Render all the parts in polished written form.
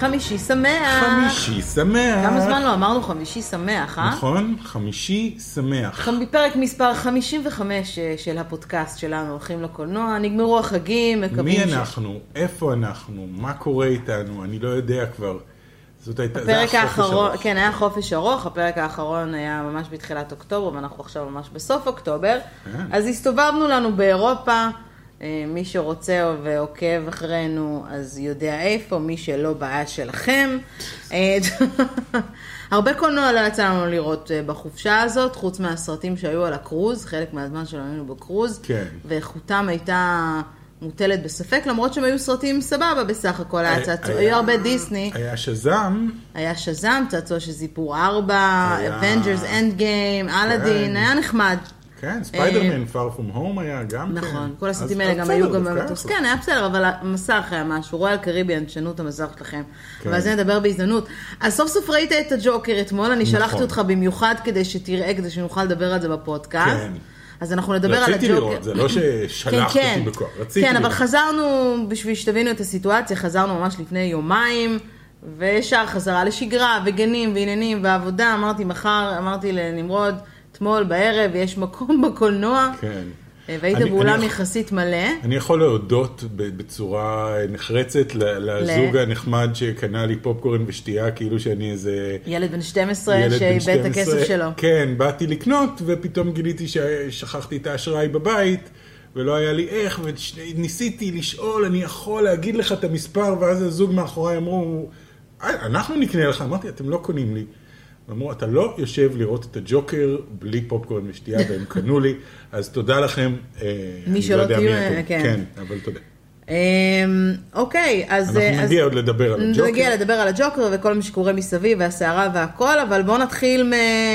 חמישי שמח. חמישי שמח. כמה זמן לא אמרנו חמישי שמח, אה? נכון, חמישי שמח. בפרק מספר 55 של הפודקאסט שלנו, הולכים לקולנוע, נגמרו החגים, מקווים... מי אנחנו? איפה אנחנו? מה קורה איתנו? אני לא יודע כבר. הפרק האחרון, כן, היה חופש ארוך, הפרק האחרון היה ממש בתחילת אוקטובר, ואנחנו עכשיו ממש בסוף אוקטובר. אז הסתובבנו לנו באירופה, מי שרוצה ועוקב אחרינו, אז יודע איפה, מי שלא בעיה שלכם. הרבה קולנוע לא יצא לנו לראות בחופשה הזאת, חוץ מהסרטים שהיו על הקרוז, חלק מהזמן שלנו בקרוז, ואיכותם הייתה... מוטלת בספק, למרות שהם היו סרטים סבבה בסך הכל, היו הרבה דיסני. היה שזם. היה שזם, צעצוע שזיפור 4, Avengers Endgame, Aladdin, היה נחמד. כן, ספיידרמן, Far From Home היה גם. נכון, כל הסרטים האלה גם היו גם במטוס. כן, היה בסדר, אבל המסך היה משהו, רואה על קריביאן, תשנו את המסך שלכם. אבל זה נדבר בהזדמנות. אז סוף סוף ראית את הג'וקר אתמול, אני שלחתי אותך במיוחד כדי שתראה, כדי שנוכל לדבר על זה בפודקאסט. אז אנחנו נדבר על הג'וקר. רציתי לראות, זה לא ששלחת אותי בכוח. כן, אבל חזרנו, בשביל שתבינו את הסיטואציה, חזרנו ממש לפני יומיים, וישר חזרה לשגרה, וגנים, ועניינים, ועבודה. אמרתי מחר, אמרתי לנמרוד, אתמול בערב, יש מקום בקולנוע. כן. והיית באולם יחסית מלא. אני יכול להודות בצורה נחרצת לזוג הנחמד שקנה לי פופקורן ושתייה, כאילו שאני איזה... ילד בן 12 שאיבד את הכסף שלו. כן, באתי לקנות, ופתאום גיליתי ששכחתי את האשראי בבית, ולא היה לי איך, וניסיתי לשאול, אני יכול להגיד לך את המספר, ואז הזוג מאחוריי אמרו, אנחנו נקנה לך, אמרתי, אתם לא קונים לי. אמרו, אתה לא יושב לראות את הג'וקר בלי פופקורן ושתייה, והם קנו לי, אז תודה לכם. מי שלא תהיו, כן, אבל תודה. אוקיי, אז... אנחנו נגיע עוד לדבר על הג'וקר. נגיע לדבר על הג'וקר וכל מה שקורה מסביב, והסערה והכל, אבל בואו נתחיל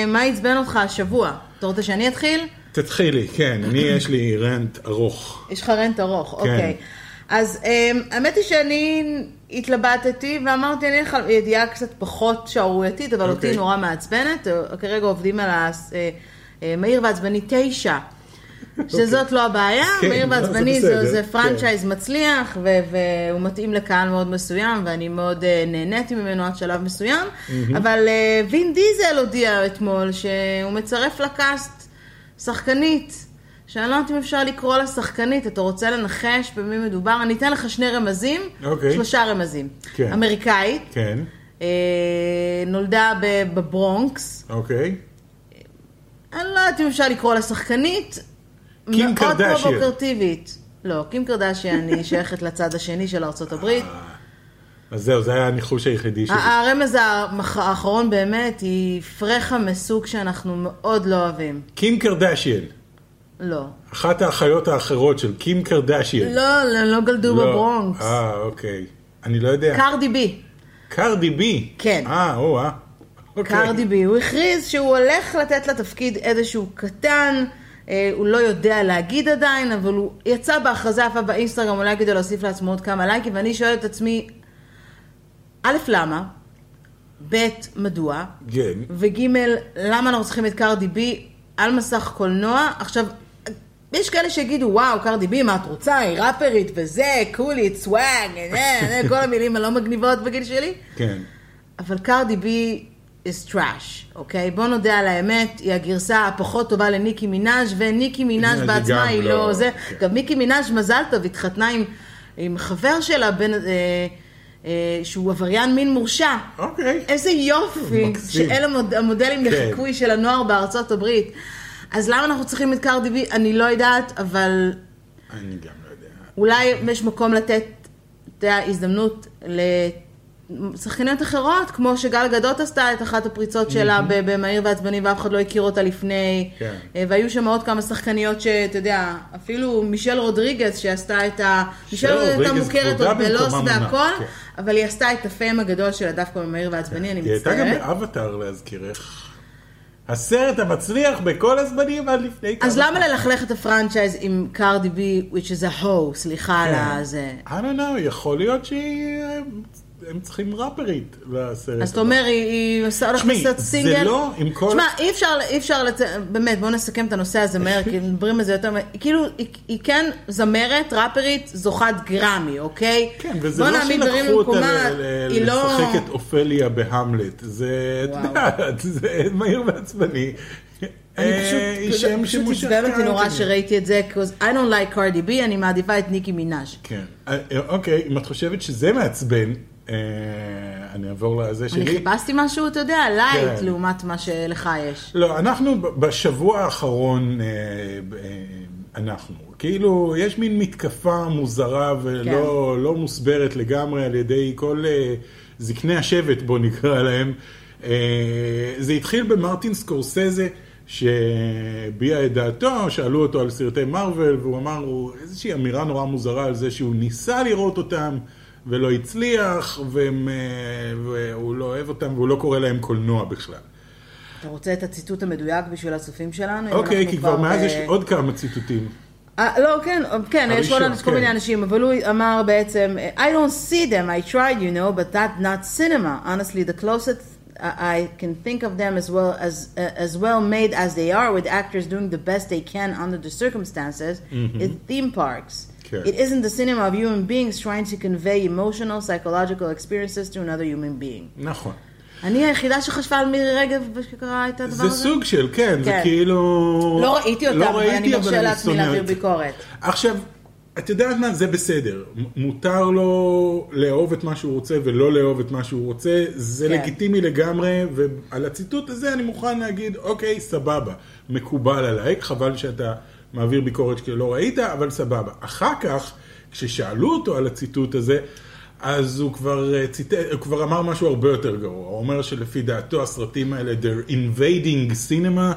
מה הצבן אותך השבוע. אתה רוצה שאני אתחיל? תתחילי, כן. אני, יש לי רנט ארוך. יש לך רנט ארוך, אוקיי. אז האמת היא שאני התלבטתי ואמרתי, אני לך ידיעה קצת פחות שערורייתית, אבל אותי נורא מעצבנת, כרגע עובדים על מהיר ועצבני 9, שזאת לא הבעיה, מהיר ועצבני זה פרנצ'ייז מצליח, והוא מתאים לקהל מאוד מסוים, ואני מאוד נהניתי ממנו עד שלב מסוים, אבל וין דיזל הודיע אתמול שהוא מצרף לקאסט שחקנית, שאני לא יודעת אם אפשר לקרוא לה שחקנית, אתה רוצה לנחש במי מדובר, אני אתן לך שני רמזים, שלושה רמזים. אמריקאית, נולדה בברונקס, אני לא יודעת אם אפשר לקרוא לה שחקנית, מאוד פרובוקרטיבית. לא, קים קרדשיאן היא שייכת לצד השני של ארצות הברית. אז זהו, זה היה הניחוש היחידי שלי. הרמז האחרון באמת היא פרחה מסוג שאנחנו מאוד לא אוהבים. קים קרדשיאן. לא. אחת האחיות האחרות של קים קרדשיאן. לא, לא גלדו בברונקס. אוקיי. אני לא יודע. קרדי בי. קרדי בי? כן. אוקיי. קרדי בי. הוא הכריז שהוא הולך לתת לתפקיד איזשהו קטן, הוא לא יודע להגיד עדיין, אבל הוא יצא בהכרזה יפה באינסטגרם, אולי כדי להוסיף לעצמו עוד כמה לייקים, ואני שואלת את עצמי, א', למה? ב', מדוע? כן. וג', למה אנחנו צריכים את קרדי בי? על מסך קולנוע, עכשיו יש כאלה שיגידו, וואו, קרדי בי, מה את רוצה? היא ראפרית וזה, קולית, סוואג, כל המילים הלא מגניבות בגיל שלי. כן. אבל קרדי בי is trash, אוקיי? בוא נודה על האמת, היא הגרסה הפחות טובה לניקי מינאז' וניקי מינאז' בעצמה היא לא זה. גם ניקי מינאז' מזל טוב, התחתנה עם חבר שלה בין... שהוא עבריין מין מורשע. אוקיי. איזה יופי, שאלה המודלים לחיקוי של הנוער בארצות הברית. אז למה אנחנו צריכים את קרדי בי? אני לא יודעת, אבל... אני גם לא יודע. אולי יש מקום לתת את ההזדמנות לשחקניות אחרות, כמו שגל גדות עשתה את אחת הפריצות שלה במהיר ועצבני, ואף אחד לא הכיר אותה לפני. והיו שם עוד כמה שחקניות שאתה יודע, אפילו מישל רודריגז שעשתה את ה... מישל רודריגז מוכרת עוד בלוס והכל. אבל היא עשתה את הפעם הגדול שלה דווקא במהיר ועצבני, אני מצטערת. היא הייתה גם באבטר להזכירך. הסרט המצליח בכל הזמנים עד לפני כמה. אז למה ללכלך את הפרנצ'ייז עם קרדי בי, which is a hoe, סליחה על זה? אני לא יודע, יכול להיות שהיא הם צריכים ראפרית לסרט. אז אתה אומר, היא עושה הולך לעשות סינגל? זה לא, עם כל... תשמע, אי אפשר לצאת, באמת, בואו נסכם את הנושא הזמר, כי מדברים על זה יותר... כאילו, היא כן זמרת, ראפרית, זוכת גרמי, אוקיי? כן, וזה לא שלקחו אותה לשחק את אופליה בהמלט. זה, אתה יודעת, זה מהיר ועצבני. אני פשוט הצבב אותי נורא שראיתי את זה, because I don't like Cardi B, אני מעדיפה את ניקי מינאז'. כן, אוקיי, אם את חושבת שזה מעצבן, אני אעבור לזה שלי. אני חיפשתי משהו, אתה יודע, לייט, לעומת מה שלך יש. לא, אנחנו בשבוע האחרון, אנחנו, כאילו, יש מין מתקפה מוזרה ולא מוסברת לגמרי על ידי כל זקני השבט, בוא נקרא להם. זה התחיל במרטין סקורסזה, שביע את דעתו, שאלו אותו על סרטי מרוול, והוא אמר, הוא איזושהי אמירה נורא מוזרה על זה שהוא ניסה לראות אותם, ולא הצליח, והוא לא אוהב אותם, והוא לא קורא להם קולנוע בכלל. אתה רוצה את הציטוט המדויק בשביל הסופים שלנו? אוקיי, כי כבר מאז יש עוד כמה ציטוטים. לא, כן, יש עוד כל מיני אנשים, אבל הוא אמר בעצם, I don't see them, I tried, you know, but that's not cinema. Honestly, the closest I can think of them as well made as they are, with actors doing the best they can under the circumstances, in theme parks. Okay. It isn't the cinema of human beings trying to convey emotional, psychological experiences to another human being. נכון. אני היחידה שחשבה על מירי רגב שקראה את הדבר הזה. זה סוג של, כן, זה כאילו... לא ראיתי אותם, אבל אני מרשה לעצמי להעביר ביקורת. עכשיו, את יודעת מה? זה בסדר. מותר לו לאהוב את מה שהוא רוצה ולא לאהוב את מה שהוא רוצה. זה לגיטימי לגמרי, ועל הציטוט הזה אני מוכן להגיד, אוקיי, סבבה, מקובל עליי, חבל שאתה מעביר ביקורת שלא ראית, אבל סבבה. אחר כך, כששאלו אותו על הציטוט הזה, אז הוא כבר אמר משהו הרבה יותר גרוע. הוא אומר שלפי דעתו הסרטים האלה, they're invading cinema,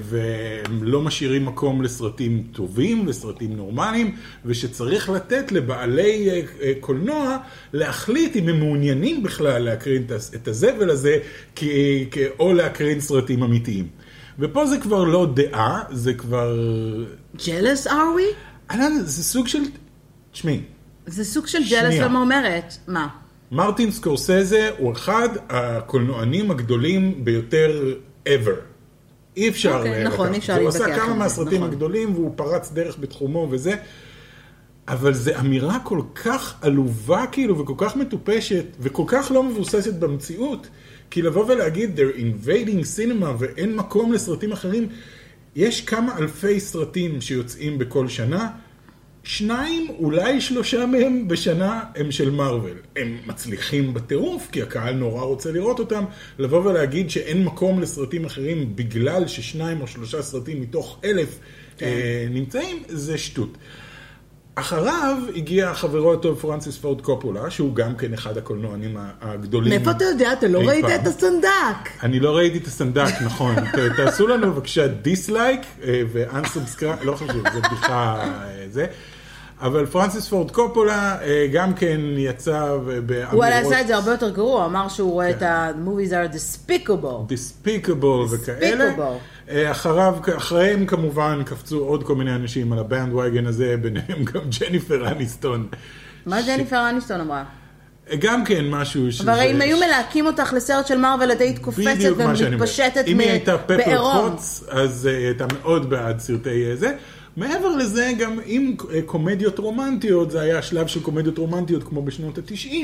והם לא משאירים מקום לסרטים טובים, לסרטים נורמליים, ושצריך לתת לבעלי קולנוע להחליט אם הם מעוניינים בכלל להקרין את הזבל הזה, או להקרין סרטים אמיתיים. ופה זה כבר לא דעה, זה כבר... Jealous are we? זה סוג של... שמי. זה סוג של jealous, למה אומרת? מה? מרטין סקורסזה הוא אחד הקולנוענים הגדולים ביותר ever. אי אפשר לקחת. הוא עשה כמה מהסרטים הגדולים, והוא פרץ דרך בתחומו וזה, אבל זו אמירה כל כך עלובה כאילו, וכל כך מטופשת, וכל כך לא מבוססת במציאות, כי לבוא ולהגיד, they're invading cinema, ואין מקום לסרטים אחרים, יש כמה אלפי סרטים שיוצאים בכל שנה, 2, אולי 3 מהם בשנה הם של מרוול. הם מצליחים בטירוף, כי הקהל נורא רוצה לראות אותם. לבוא ולהגיד שאין מקום לסרטים אחרים בגלל ש2 או 3 סרטים מתוך 1000 נמצאים, זה שטות. אחריו הגיע חברו הטוב פרנסיס פורד קופולה, שהוא גם כן אחד הקולנוענים הגדולים. מאיפה אתה יודע? אתה לא ראית את הסנדק. אני לא ראיתי את הסנדק, נכון. תעשו לנו בבקשה דיסלייק ואנסאבסקרייב, לא חושב, זה בדיחה זה. אבל פרנסיס פורד קופולה גם כן יצא באמירות... הוא עשה את זה הרבה יותר גרוע, אמר שהוא רואה את ה-movies are despicable. despicable וכאלה. אחריהם כמובן קפצו עוד כל מיני אנשים על הבנד וייגן הזה, ביניהם גם ג'ניפר אניסטון. מה ג'ניפר אניסטון אמרה? גם כן משהו... אבל אם היו מלהקים אותך לסרט של מרוול, היית קופצת ומתפשטת מבארות. אם היא הייתה פפר פוטס, אז היא הייתה מאוד בעד סרטי זה. מעבר לזה, גם עם קומדיות רומנטיות, זה היה שלב של קומדיות רומנטיות כמו בשנות ה-90,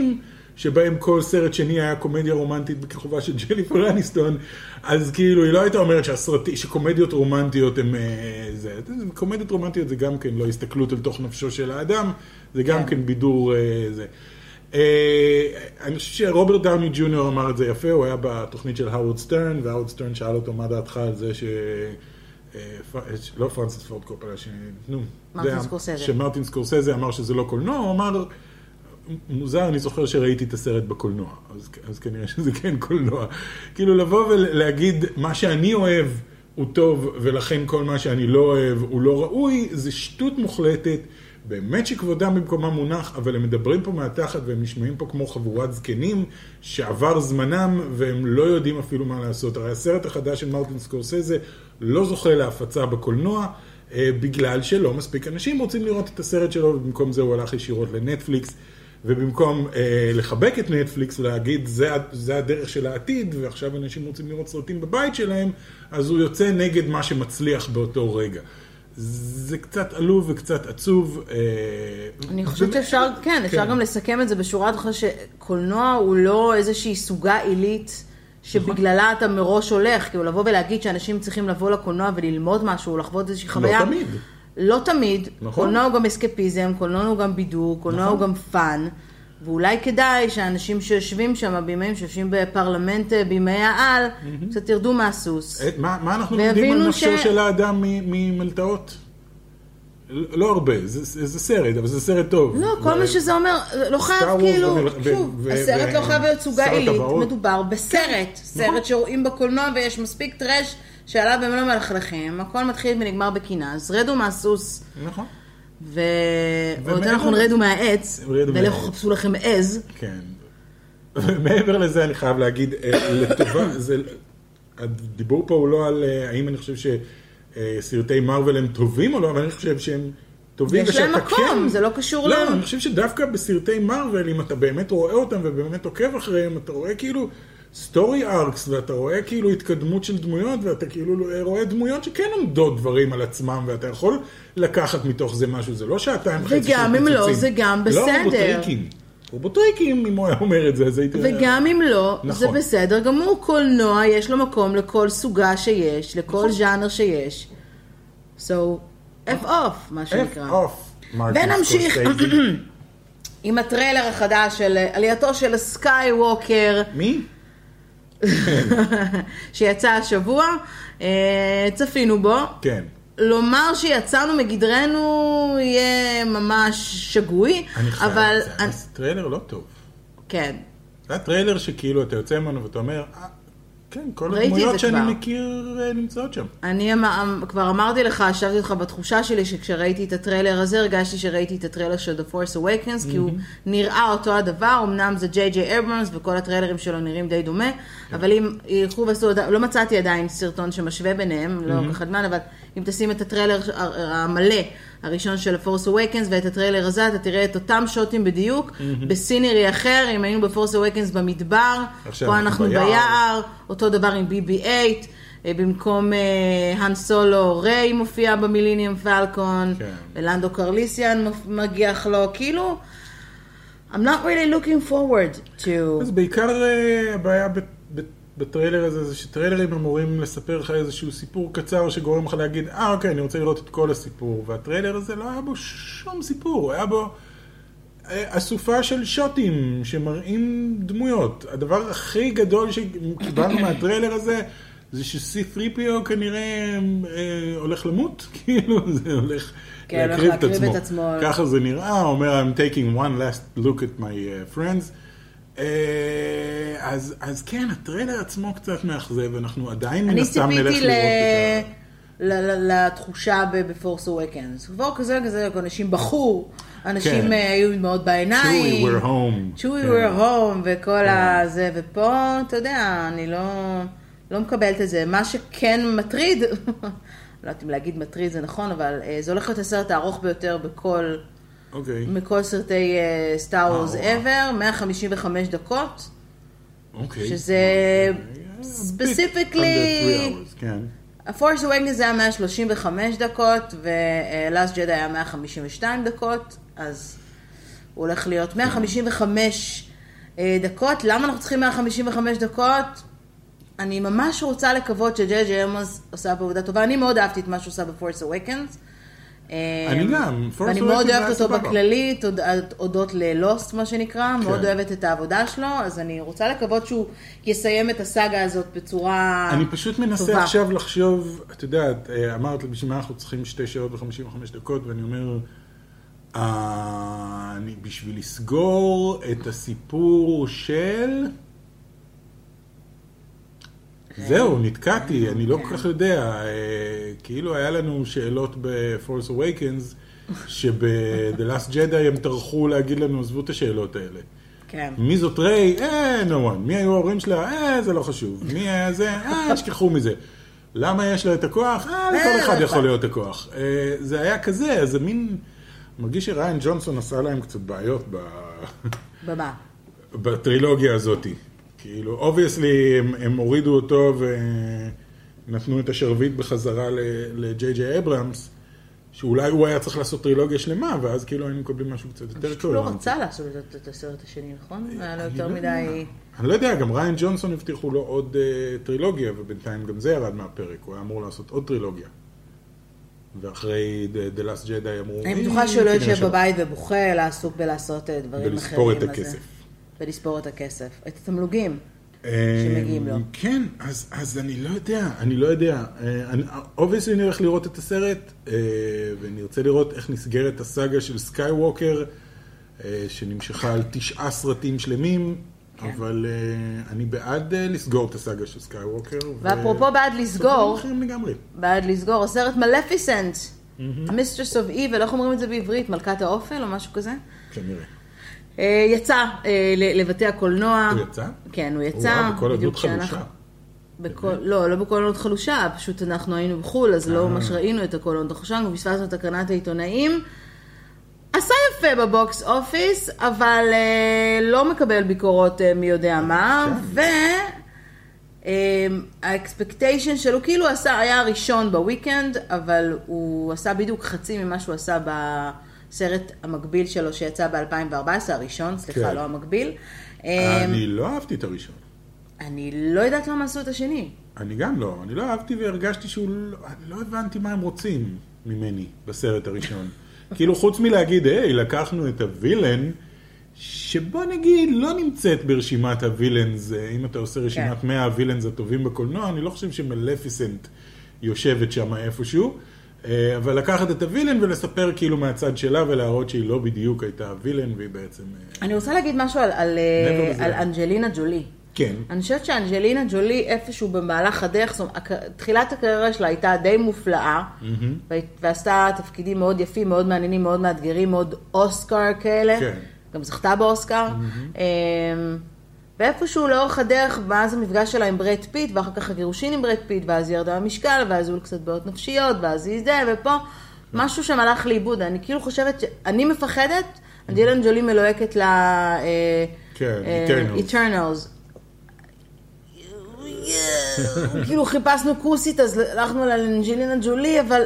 שבהם כל סרט שני היה קומדיה רומנטית בכיכובה של ג'ניפר אניסטון, אז כאילו היא לא הייתה אומרת שקומדיות רומנטיות הן... קומדיות רומנטיות זה גם כן לא הסתכלות על תוך נפשו של האדם, זה גם כן בידור זה. אני חושב שרוברט דאוני ג'וניור אמר את זה יפה, הוא היה בתוכנית של האוורד סטרן, והאוורד סטרן שאל אותו מה דעתך על זה ש... לא פרנסיס פורד קופולה, שמרטין סקורסזה אמר שזה לא קולנוע, הוא אמר, מוזר, אני זוכר שראיתי את הסרט בקולנוע, אז כנראה שזה כן קולנוע. כאילו לבוא ולהגיד, מה שאני אוהב הוא טוב, ולכן כל מה שאני לא אוהב הוא לא ראוי, זה שטות מוחלטת, באמת שכבודם במקומה מונח, אבל הם מדברים פה מהתחת, והם נשמעים פה כמו חבורת זקנים, שעבר זמנם, והם לא יודעים אפילו מה לעשות. הרי הסרט החדש של מרטין סקורסזה, לא זוכה להפצה בקולנוע, בגלל שלא מספיק אנשים רוצים לראות את הסרט שלו, ובמקום זה הוא הלך ישירות לנטפליקס, ובמקום לחבק את נטפליקס ולהגיד, זה הדרך של העתיד, ועכשיו אנשים רוצים לראות סרטים בבית שלהם, אז הוא יוצא נגד מה שמצליח באותו רגע. זה קצת עלוב וקצת עצוב. אני חושבת שאפשר, כן, אפשר גם לסכם את זה בשורה אחת, שקולנוע הוא לא איזושהי סוגה עילית, שבגללה אתה מראש הולך, כי הוא לבוא ולהגיד שאנשים צריכים לבוא לקולנוע וללמוד משהו, לחוות איזושהי חוויה. לא תמיד. לא תמיד, קולנוע הוא גם אסקפיזם, קולנוע הוא גם בידור, קולנוע הוא גם פאן, ואולי כדאי שאנשים שיושבים שם, בימים שיושבים בפרלמנט, בימי העל, קצת ירדו מהסוס. מה אנחנו יודעים על נפשו של האדם ממלטעות? לא הרבה, זה סרט, אבל זה סרט טוב. לא, כל מי שזה אומר, לא חייב כאילו, שוב, הסרט לא חייב להיות סוגה עילית, מדובר בסרט, סרט שרואים בקולנוע ויש מספיק טרש, שעליו הם לא מלכלכים, הכל מתחיל ונגמר בקינה, אז רדו מהסוס. נכון. ועוד אנחנו רדו מהעץ, ולכו חפשו לכם עז. כן. מעבר לזה אני חייב להגיד, לטובה, הדיבור פה הוא לא על האם אני חושב שסרטי מרוול הם טובים או לא, אבל אני חושב שהם טובים. יש להם מקום, זה לא קשור להם. לא, אני חושב שדווקא בסרטי מרוול, אם אתה באמת רואה אותם ובאמת עוקב אחריהם, אתה רואה כאילו... סטורי ארקס, ואתה רואה כאילו התקדמות של דמויות, ואתה כאילו רואה דמויות שכן עומדות דברים על עצמם, ואתה יכול לקחת מתוך זה משהו, זה לא שעתיים חצי של פיצוצים. וגם אם לא, זה גם בסדר. לא, רובוטריקים. רובוטריקים, אם הוא היה אומר את זה, אז הייתי... וגם אם לא, זה בסדר. גם הוא קולנוע, יש לו מקום לכל סוגה שיש, לכל ז'אנר שיש. So, F off, מה שנקרא. F off, מרטין סקורסזה. עם הטריילר החדש של עלייתו של סקייווקר. מי? שיצא השבוע, צפינו בו. כן. לומר שיצאנו מגדרנו יהיה ממש שגוי, אבל... זה טריילר לא טוב. כן. זה טריילר שכאילו אתה יוצא ממנו ואתה אומר, כן, כל הדמויות שאני מכיר נמצאות שם. אני כבר אמרתי לך, השבתי אותך בתחושה שלי שכשראיתי את הטריילר הזה, הרגשתי שראיתי את הטריילר של The Force Awakens, כי הוא נראה אותו הדבר, אמנם זה ג'יי ג'יי אברמס, וכל הטריילרים שלו נראים די דומה, אבל אם ילכו ועשו, לא מצאתי עדיין סרטון שמשווה ביניהם, לא כחדמן, אבל אם תשים את הטריילר המלא, הראשון של Force Awakens ואת הטריילר הזה, אתה תראה את אותם שוטים בדיוק, בסינרי אחר, אם היינו ב-Force Awakens במדבר, פה אנחנו ביער, אותו דבר עם BB-8, במקום האן סולו, ריי מופיע במילניום פלקון, ולנדו קרליסיאן מגיח לו, כאילו, I'm not really looking forward to... אז בעיקר הבעיה בטריילר הזה, זה שטריילרים אמורים לספר לך איזשהו סיפור קצר שגורם לך להגיד, אוקיי, אני רוצה לראות את כל הסיפור, והטריילר הזה לא היה בו שום סיפור, היה בו אסופה של שוטים שמראים דמויות. הדבר הכי גדול שקיבלנו מהטריילר הזה, זה שC3PO כנראה הולך למות, כאילו זה הולך להקריב את עצמו. ככה זה נראה, אומר, I'm taking one last look at my friends. אז כן, הטריילר עצמו קצת מאכזב, ואנחנו עדיין מנסתם נלך לראות את זה. לתחושה בפורס אווייקנס. כבר כזה, אנשים בחור, אנשים היו מאוד בעיניים. Chewie, we're home. Chewie, we're home, וכל הזה, ופה, אתה יודע, אני לא מקבלת את זה. מה שכן מטריד, לא יודעת אם להגיד מטריד זה נכון, אבל זה הולך להיות הסרט הארוך ביותר בכל... מכל סרטי סטאר וורס ever, 155 דקות, שזה ספציפיקלי, הפורס אווייקנס היה 135 דקות, ולאסט ג'די היה 152 דקות, אז הוא הולך להיות 155 דקות, למה אנחנו צריכים 155 דקות? אני ממש רוצה לקוות שג'יי ג'יי אברמס עושה בעבודה טובה, אני מאוד אהבתי את מה שהוא עושה בפורס אווייקנס, אני גם, ואני מאוד אוהבת אותו בכללית, הודות ללוסט מה שנקרא, מאוד אוהבת את העבודה שלו, אז אני רוצה לקוות שהוא יסיים את הסאגה הזאת בצורה טובה. אני פשוט מנסה עכשיו לחשוב, את יודעת, אמרת בשביל מה אנחנו צריכים 2 שעות ו-55 דקות, ואני אומר, בשביל לסגור את הסיפור של... זהו, נתקעתי, אני לא כל כך יודע, כאילו היה לנו שאלות ב-Force Awakens, שב-The Last Jedi הם טרחו להגיד לנו, עזבו את השאלות האלה. כן. מי זאת ריי? No one. מי היו ההורים שלה? זה לא חשוב. מי היה זה? השכחו מזה. למה יש לה את הכוח? לכל אחד יכול להיות הכוח. זה היה כזה, אז מין, מרגיש שריין ג'ונסון עשה להם קצת בעיות ב... במה? בטרילוגיה הזאת. כאילו, אובייסלי הם הורידו אותו ונתנו את השרביט בחזרה לג'יי ג'יי אברהמס, שאולי הוא היה צריך לעשות טרילוגיה שלמה, ואז כאילו היינו מקבלים משהו קצת יותר טוב. הוא לא רצה לעשות את הסרט השני, נכון? היה לו יותר מדי... אני לא יודע, גם ריין ג'ונסון הבטיחו לו עוד טרילוגיה, ובינתיים גם זה ירד מהפרק, הוא היה אמור לעשות עוד טרילוגיה. ואחרי The Last Jedi אמרו... אני בטוחה שהוא לא יושב בבית ובוכה, אלא עסוק בלעשות דברים אחרים. ולספור את הכסף. ולספור את הכסף. את התמלוגים שמגיעים לו. כן, אז אני לא יודע, Obviously נלך לראות את הסרט, ונרצה לראות איך נסגרת הסאגה של סקייווקר, שנמשכה על 9 סרטים שלמים, אבל אני בעד לסגור את הסאגה של סקייווקר. ואפרופו בעד לסגור, הסרט מלפיסנט, מיסטרס אוף איבל, איך אומרים את זה בעברית? מלכת האופל או משהו כזה? כנראה. יצא לבתי הקולנוע. הוא יצא? כן, הוא יצא. הוא בכל עדות חלושה. לא בכל עדות חלושה, פשוט אנחנו היינו בחול, אז לא ממש ראינו את הכל עדות חלושה, ובספסנו את הקרנת העיתונאים. עשה יפה בבוקס אופיס, אבל לא מקבל ביקורות מי יודע מה, והאקספקטיישן שלו כאילו היה הראשון בוויקנד, אבל הוא עשה בדיוק חצי ממה שהוא עשה בסרט המקביל שלו שיצא ב-2014, הראשון, סליחה, לא המקביל. אני לא אהבתי את הראשון. אני לא יודעת למה עשו את השני. אני גם לא, אני לא אהבתי והרגשתי שהוא, אני לא הבנתי מה הם רוצים ממני בסרט הראשון. כאילו חוץ מלהגיד, לקחנו את הווילן, שבוא נגיד לא נמצאת ברשימת הווילנס, אם אתה עושה רשימת 100 הווילנס הטובים בקולנוע, אני לא חושב שמלפיסנט יושבת שם איפשהו, אבל לקחת את הווילן ולספר כאילו מהצד שלה ולהראות שהיא לא בדיוק הייתה הווילן והיא בעצם... אני רוצה להגיד משהו על אנג'לינה ג'ולי. כן. אני חושבת שאנג'לינה ג'ולי איפשהו במהלך הדרך, תחילת הקריירה שלה הייתה די מופלאה, ועשתה תפקידים מאוד יפים, מאוד מעניינים, מאוד מאתגרים, מאוד אוסקר כאלה, גם זכתה באוסקר, ואיפשהו לאורך הדרך, ואז המפגש שלה עם ברד פיט, ואחר כך הגירושין עם ברד פיט, ואז היא ירדה במשקל, ואז היו קצת בעיות נפשיות, ואז היא זה, ופה משהו שם הלך לאיבוד, אני כאילו חושבת שאני מפחדת, אנג'לינה ג'ולי מלוהקת ל-Eternals. כאילו חיפשנו כוסית, אז הלכנו לאנג'לינה ג'ולי, אבל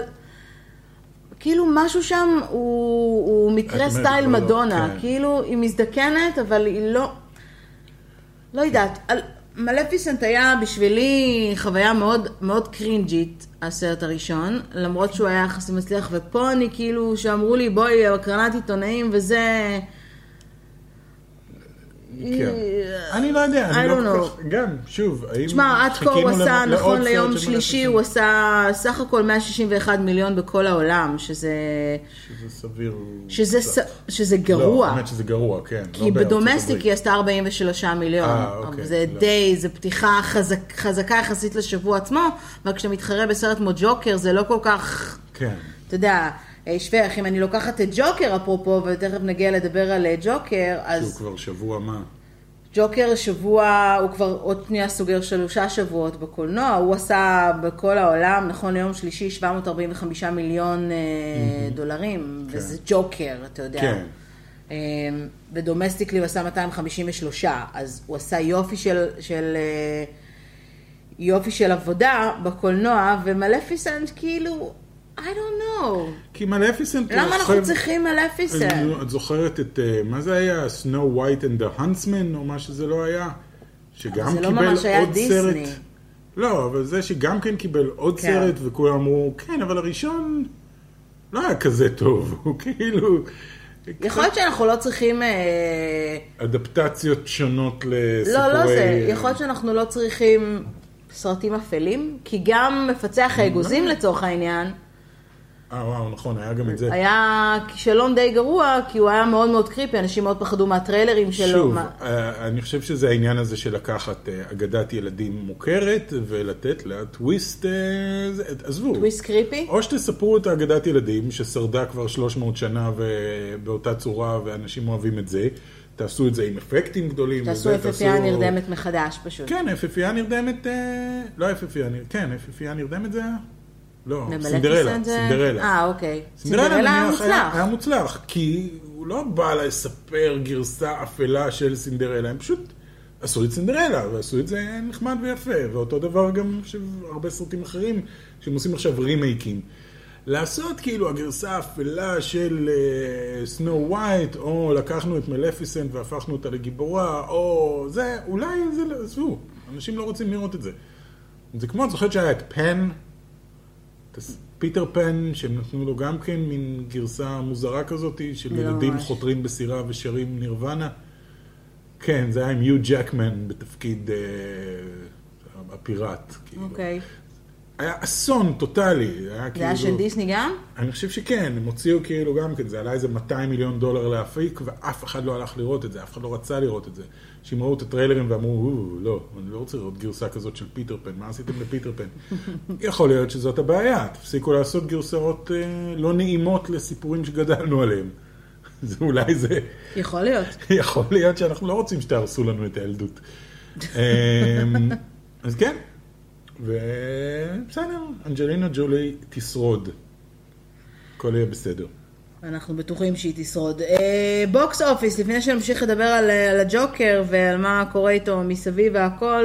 כאילו משהו שם הוא מקרה סטייל מדונה, כאילו היא מזדקנת, אבל היא לא יודעת. מלפיסנט היה בשבילי חוויה מאוד קרינג'ית, הסרט הראשון, למרות שהוא היה יחסי מצליח, ופה אני כאילו, שאמרו לי בואי, הקרנת עיתונאים וזה... אני לא יודע, אני לא כל כך, גם, שוב, תשמע, עד כה הוא עשה, נכון ליום שלישי, הוא עשה סך הכל 161 מיליון בכל העולם, שזה סביר, שזה גרוע. לא, באמת שזה גרוע, כן. כי בדומסטיק היא עשתה 43 מיליון, זה די, זה פתיחה חזקה יחסית לשבוע עצמו, אבל כשמתחרה בסרט כמו ג'וקר, זה לא כל כך, אתה יודע... שווה, אם אני לוקחת את ג'וקר אפרופו, ותכף נגיע לדבר על ג'וקר, אז... שהוא כבר שבוע מה? ג'וקר שבוע, הוא כבר עוד פנייה סוגר 3 שבועות בקולנוע, הוא עשה בכל העולם, נכון ליום שלישי, 745 מיליון דולרים, וזה ג'וקר, אתה יודע. כן. בדומסטיקלי הוא עשה 253, אז הוא עשה יופי של יופי של עבודה בקולנוע, ומלפיסנט כאילו... I don't know. כי מלפיסנט... למה אנחנו צריכים מלפיסנט? את זוכרת את... מה זה היה? Snow White and the Huntsman, או מה שזה לא היה? שגם קיבל עוד סרט. לא, אבל זה שגם כן קיבל עוד סרט, וכולם אמרו, כן, אבל הראשון לא היה כזה טוב. הוא כאילו... יכול להיות שאנחנו לא צריכים... אדפטציות שונות לסיפורי... לא, לא זה. יכול להיות שאנחנו לא צריכים סרטים אפלים, כי גם מפצח האגוזים לצורך העניין... וואו, נכון, היה גם את זה. היה כישלון די גרוע, כי הוא היה מאוד מאוד קריפי, אנשים מאוד פחדו מהטריילרים שלו. שוב, אני חושב שזה העניין הזה של לקחת אגדת ילדים מוכרת, ולתת לה טוויסט, עזבו. טוויסט קריפי? או שתספרו את אגדת ילדים, ששרדה כבר 300 שנה באותה צורה, ואנשים אוהבים את זה. תעשו את זה עם אפקטים גדולים. תעשו אפפיה נרדמת מחדש פשוט. כן, אפפיה נרדמת, לא אפפיה, כן, אפפיה נרדמת זה... לא, סינדרלה, סינדרלה. אה, אוקיי. סינדרלה היה מוצלח. כי הוא לא בא לספר גרסה אפלה של סינדרלה, הם פשוט עשו את סינדרלה, ועשו את זה נחמד ויפה, ואותו דבר גם הרבה סרטים אחרים שהם עושים עכשיו רימייקים. לעשות כאילו הגרסה האפלה של סנו ווייט, או לקחנו את מלפיסנט והפכנו אותה לגיבורה, או זה, אולי זה עשו, אנשים לא רוצים לראות את זה. זה כמו, את זוכרת שהיה את פן, פיטר פן, שהם נתנו לו גם כן מין גרסה מוזרה כזאת, של ילדים חותרים בסירה ושרים נירוונה. כן, זה היה עם יו ג'קמן בתפקיד הפיראט. אוקיי. היה אסון טוטלי. זה היה של דיסני גם? אני חושב שכן, הם הוציאו כאילו גם כן, זה עלה איזה $200 מיליון להפיק, ואף אחד לא הלך לראות את זה, אף אחד לא רצה לראות את זה. שהם ראו את הטריילרים ואמרו, לא, אני לא רוצה לראות גרסה כזאת של פיטר פן, מה עשיתם לפיטר פן? יכול להיות שזאת הבעיה, תפסיקו לעשות גרסאות לא נעימות לסיפורים שגדלנו עליהם. זה אולי זה... יכול להיות. יכול להיות שאנחנו לא רוצים שתהרסו לנו את הילדות. אז כן. ובסדר, אנג'לינה ג'ולי תשרוד. הכל יהיה בסדר. אנחנו בטוחים שהיא תשרוד. בוקס אופיס, לפני שנמשיך לדבר על הג'וקר ועל מה קורה איתו מסביב והכל,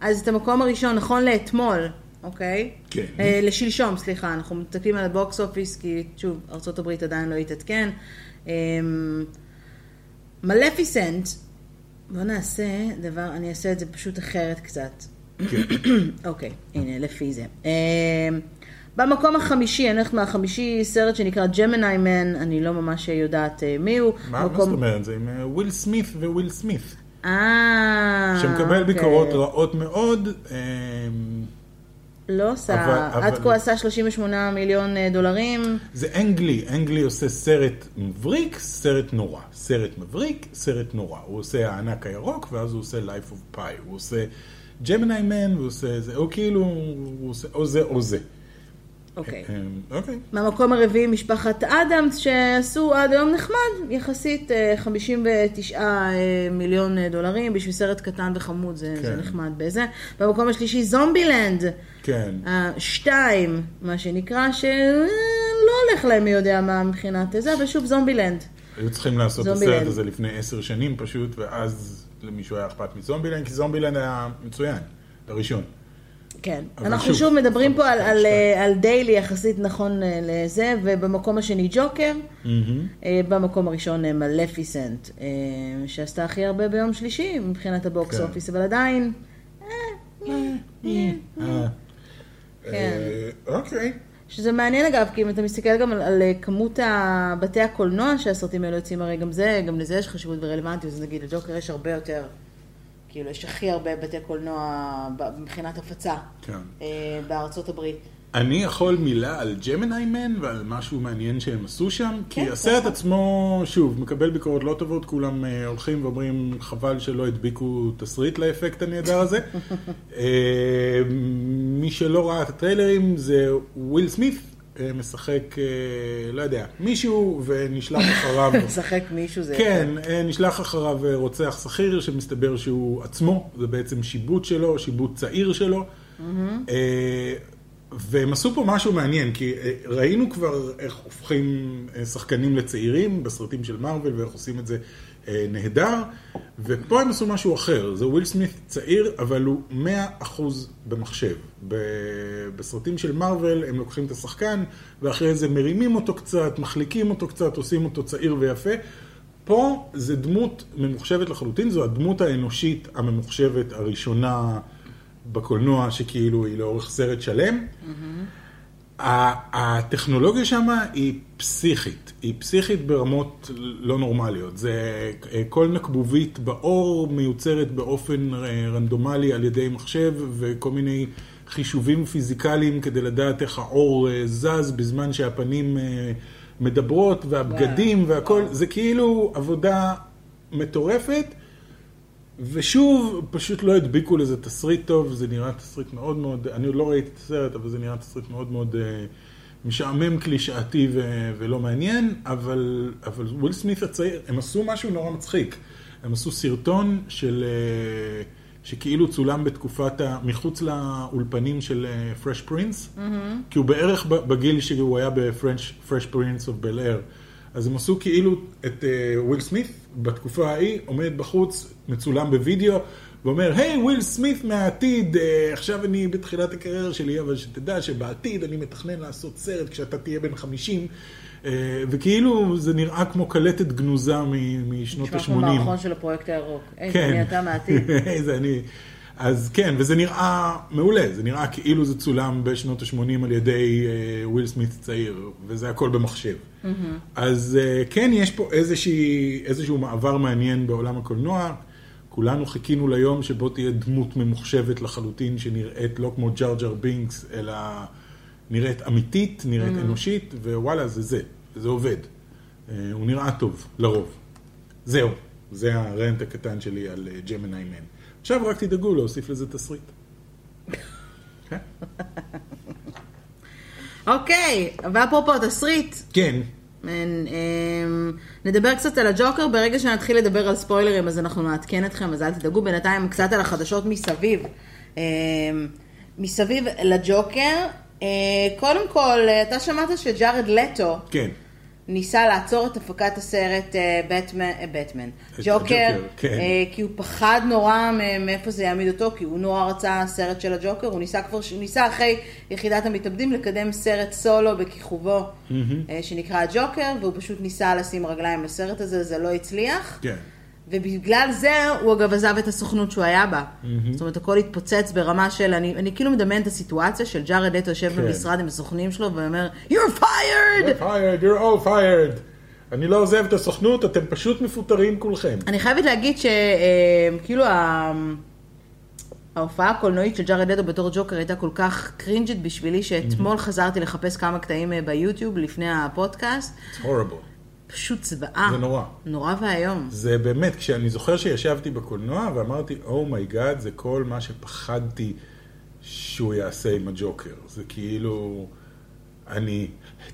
אז את המקום הראשון, נכון לאתמול, אוקיי? כן. לשלשום, סליחה, אנחנו מתקלים על הבוקס אופיס, כי שוב, ארצות הברית עדיין לא התעדכן. מלפיסנט, בוא נעשה דבר, אני אעשה את זה פשוט אחרת קצת. אוקיי, הנה, לפי זה. במקום החמישי, אני הולכת מהחמישי, סרט שנקרא ג'מיני מן, אני לא ממש יודעת מי הוא. מה זאת אומרת? זה עם וויל סמית וויל סמית. שמקבל ביקורות רעות מאוד. לא עשה, עד כה עשה $38 מיליון. זה אנגלי, אנגלי עושה סרט מבריק, סרט נורא. סרט מבריק, סרט נורא. הוא עושה הענק הירוק, ואז הוא עושה Life of Pi. הוא עושה... ג'מיני מן, והוא עושה איזה, או כאילו, הוא עושה או זה או זה. אוקיי. מהמקום הרביעי, משפחת אדאמס, שעשו עד היום נחמד, יחסית $59 מיליון, בשביל סרט קטן וחמוד, זה נחמד בזה. במקום השלישי, זומבילנד. כן. 2, מה שנקרא, שלא הולך להם מי יודע מה מבחינת זה, ושוב, זומבילנד. היו צריכים לעשות את הסרט הזה לפני 10 שנים פשוט, ואז... למישהו היה אכפת מזומבילנד, כי זומבילנד היה מצוין, לראשון. כן, אנחנו שוב מדברים פה על דיילי יחסית נכון לזה, ובמקום השני ג'וקר, במקום הראשון מלפיסנט, שעשתה הכי הרבה ביום שלישי מבחינת הבוקס אופיס, אבל עדיין... אוקיי. שזה מעניין אגב, כי אם אתה מסתכל גם על כמות בתי הקולנוע שהסרטים האלה יוצאים, הרי גם זה, גם לזה יש חשיבות ורלוונטיות, אז נגיד, לג'וקר יש הרבה יותר, כאילו יש הכי הרבה בתי קולנוע מבחינת הפצה בארצות הברית. אני יכול מילה על ג'מיני מן ועל משהו מעניין שהם עשו שם, כי הסרט עצמו, שוב, מקבל ביקורות לא טובות, כולם הולכים ואומרים חבל שלא הדביקו תסריט לאפקט הנהדר הזה. מי שלא ראה את הטריילרים זה וויל סמית, משחק, לא יודע, מישהו ונשלח אחריו. משחק מישהו זה... כן, נשלח אחריו רוצח שכיר שמסתבר שהוא עצמו, זה בעצם שיבוט שלו, שיבוט צעיר שלו. והם עשו פה משהו מעניין, כי ראינו כבר איך הופכים שחקנים לצעירים בסרטים של מרוול, ואיך עושים את זה נהדר, ופה הם עשו משהו אחר. זה וויל סמית צעיר, אבל הוא 100% במחשב. בסרטים של מרוול הם לוקחים את השחקן, ואחרי זה מרימים אותו קצת, מחליקים אותו קצת, עושים אותו צעיר ויפה. פה זה דמות ממוחשבת לחלוטין, זו הדמות האנושית הממוחשבת הראשונה, בקולנוע שכאילו היא לאורך סרט שלם. הטכנולוגיה שם היא פסיכית. היא פסיכית ברמות לא נורמליות. זה כל נקבובית באור מיוצרת באופן רנדומלי על ידי מחשב, וכל מיני חישובים פיזיקליים כדי לדעת איך האור זז בזמן שהפנים מדברות, והבגדים והכל. זה כאילו עבודה מטורפת. ושוב, פשוט לא הדביקו לזה תסריט טוב, זה נראה תסריט מאוד מאוד, אני לא ראיתי את הסרט, אבל זה נראה תסריט מאוד מאוד משעמם, קלישאתי ולא מעניין, אבל וויל סמית הצעיר, הם עשו משהו נורא מצחיק, הם עשו סרטון שכאילו צולם בתקופת, מחוץ לאולפנים של Fresh Prince, כי הוא בערך בגיל שהוא היה ב-Fresh Prince of Bel Air, אז הם עשו כאילו את וויל סמית בתקופה ההיא, עומד בחוץ, מצולם בווידאו, ואומר, היי, וויל סמית מהעתיד, עכשיו אני בתחילת הקריירה שלי, אבל שתדע שבעתיד אני מתכנן לעשות סרט כשאתה תהיה בן 50, וכאילו זה נראה כמו קלטת גנוזה משנות ה-80. נשמע כמו מערכון של הפרויקט הירוק. כן. אני אתה מהעתיד. איזה אני... אז כן, וזה נראה מעולה, זה נראה כאילו זה צולם בשנות ה-80 על ידי וויל סמית צעיר, וזה הכל במחשב. אז כן, יש פה איזשהו מעבר מעניין בעולם הקולנוע, כולנו חיכינו ליום שבו תהיה דמות ממוחשבת לחלוטין, שנראית לא כמו ג'ר ג'ר בינקס, אלא נראית אמיתית, נראית אנושית, ווואלה, זה עובד. הוא נראה טוב, לרוב. זהו, זה הרנט הקטן שלי על ג'מיני מן. עכשיו רק תדאגו להוסיף לזה תסריט. אוקיי, ואפרופו תסריט. כן. נדבר קצת על הג'וקר, ברגע שנתחיל לדבר על ספוילרים, אז אנחנו נעדכן אתכם, אז אל תדאגו. בינתיים קצת על החדשות מסביב. מסביב לג'וקר, קודם כל, אתה שמעת שג'ארד לטו ניסה לעצור את הפקת הסרט ג'וקר, כי הוא פחד נורא מאיפה זה יעמיד אותו, כי הוא נורא רצה הסרט של הג'וקר, הוא ניסה אחרי יחידת המתאבדים לקדם סרט סולו בכיכובו שנקרא הג'וקר, והוא פשוט ניסה לשים רגליים לסרט הזה, זה לא הצליח, ובגלל זה הוא אגב עזב את הסוכנות שהוא היה בה. זאת אומרת, הכל התפוצץ ברמה של, אני כאילו מדמיין את הסיטואציה של ג'ארד לטו יושב במשרד עם הסוכנים שלו ואומר, You're fired! You're all fired! אני לא עוזב את הסוכנות, אתם פשוט מפוטרים כולכם. אני חייבת להגיד שכאילו ההופעה הקולנועית של ג'ארד לטו בתור ג'וקר הייתה כל כך קרינג'ית בשבילי, שאתמול חזרתי לחפש כמה קטעים ביוטיוב לפני הפודקאסט. It's horrible. פשוט צבעה. זה נורא. נורא והיום. זה באמת, כשאני זוכר שישבתי בקולנוע ואמרתי, Oh my God, זה כל מה שפחדתי שהוא יעשה עם הג'וקר. זה כאילו,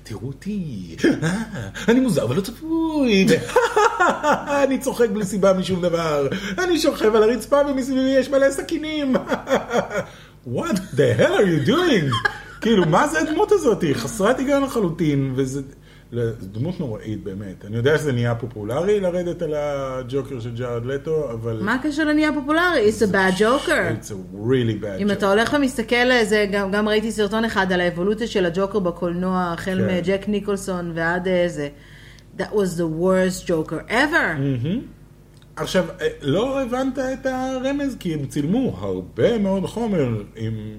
תראו אותי, אני מוזר ולא צפוי, אני צוחק בלי סיבה משום דבר, אני שוכב על הרצפה ומסביבי יש מלא סכינים. What the hell are you doing? כאילו, מה זה הדמות הזאת? חסרת היגיון לחלוטין, וזה... לדמות נוראית באמת. אני יודע שזה נהיה פופולרי לרדת על הג'וקר של ג'ארד לטו, אבל... מה קשה לנהיה פופולרי? It's a bad joker. It's a really bad joker. אם אתה הולך ומסתכל, זה גם ראיתי סרטון אחד על האבולוציה של הג'וקר בקולנוע, החל מג'ק ניקולסון ועד זה. That was the worst joker ever. עכשיו, לא הבנת את הרמז, כי הם צילמו הרבה מאוד חומר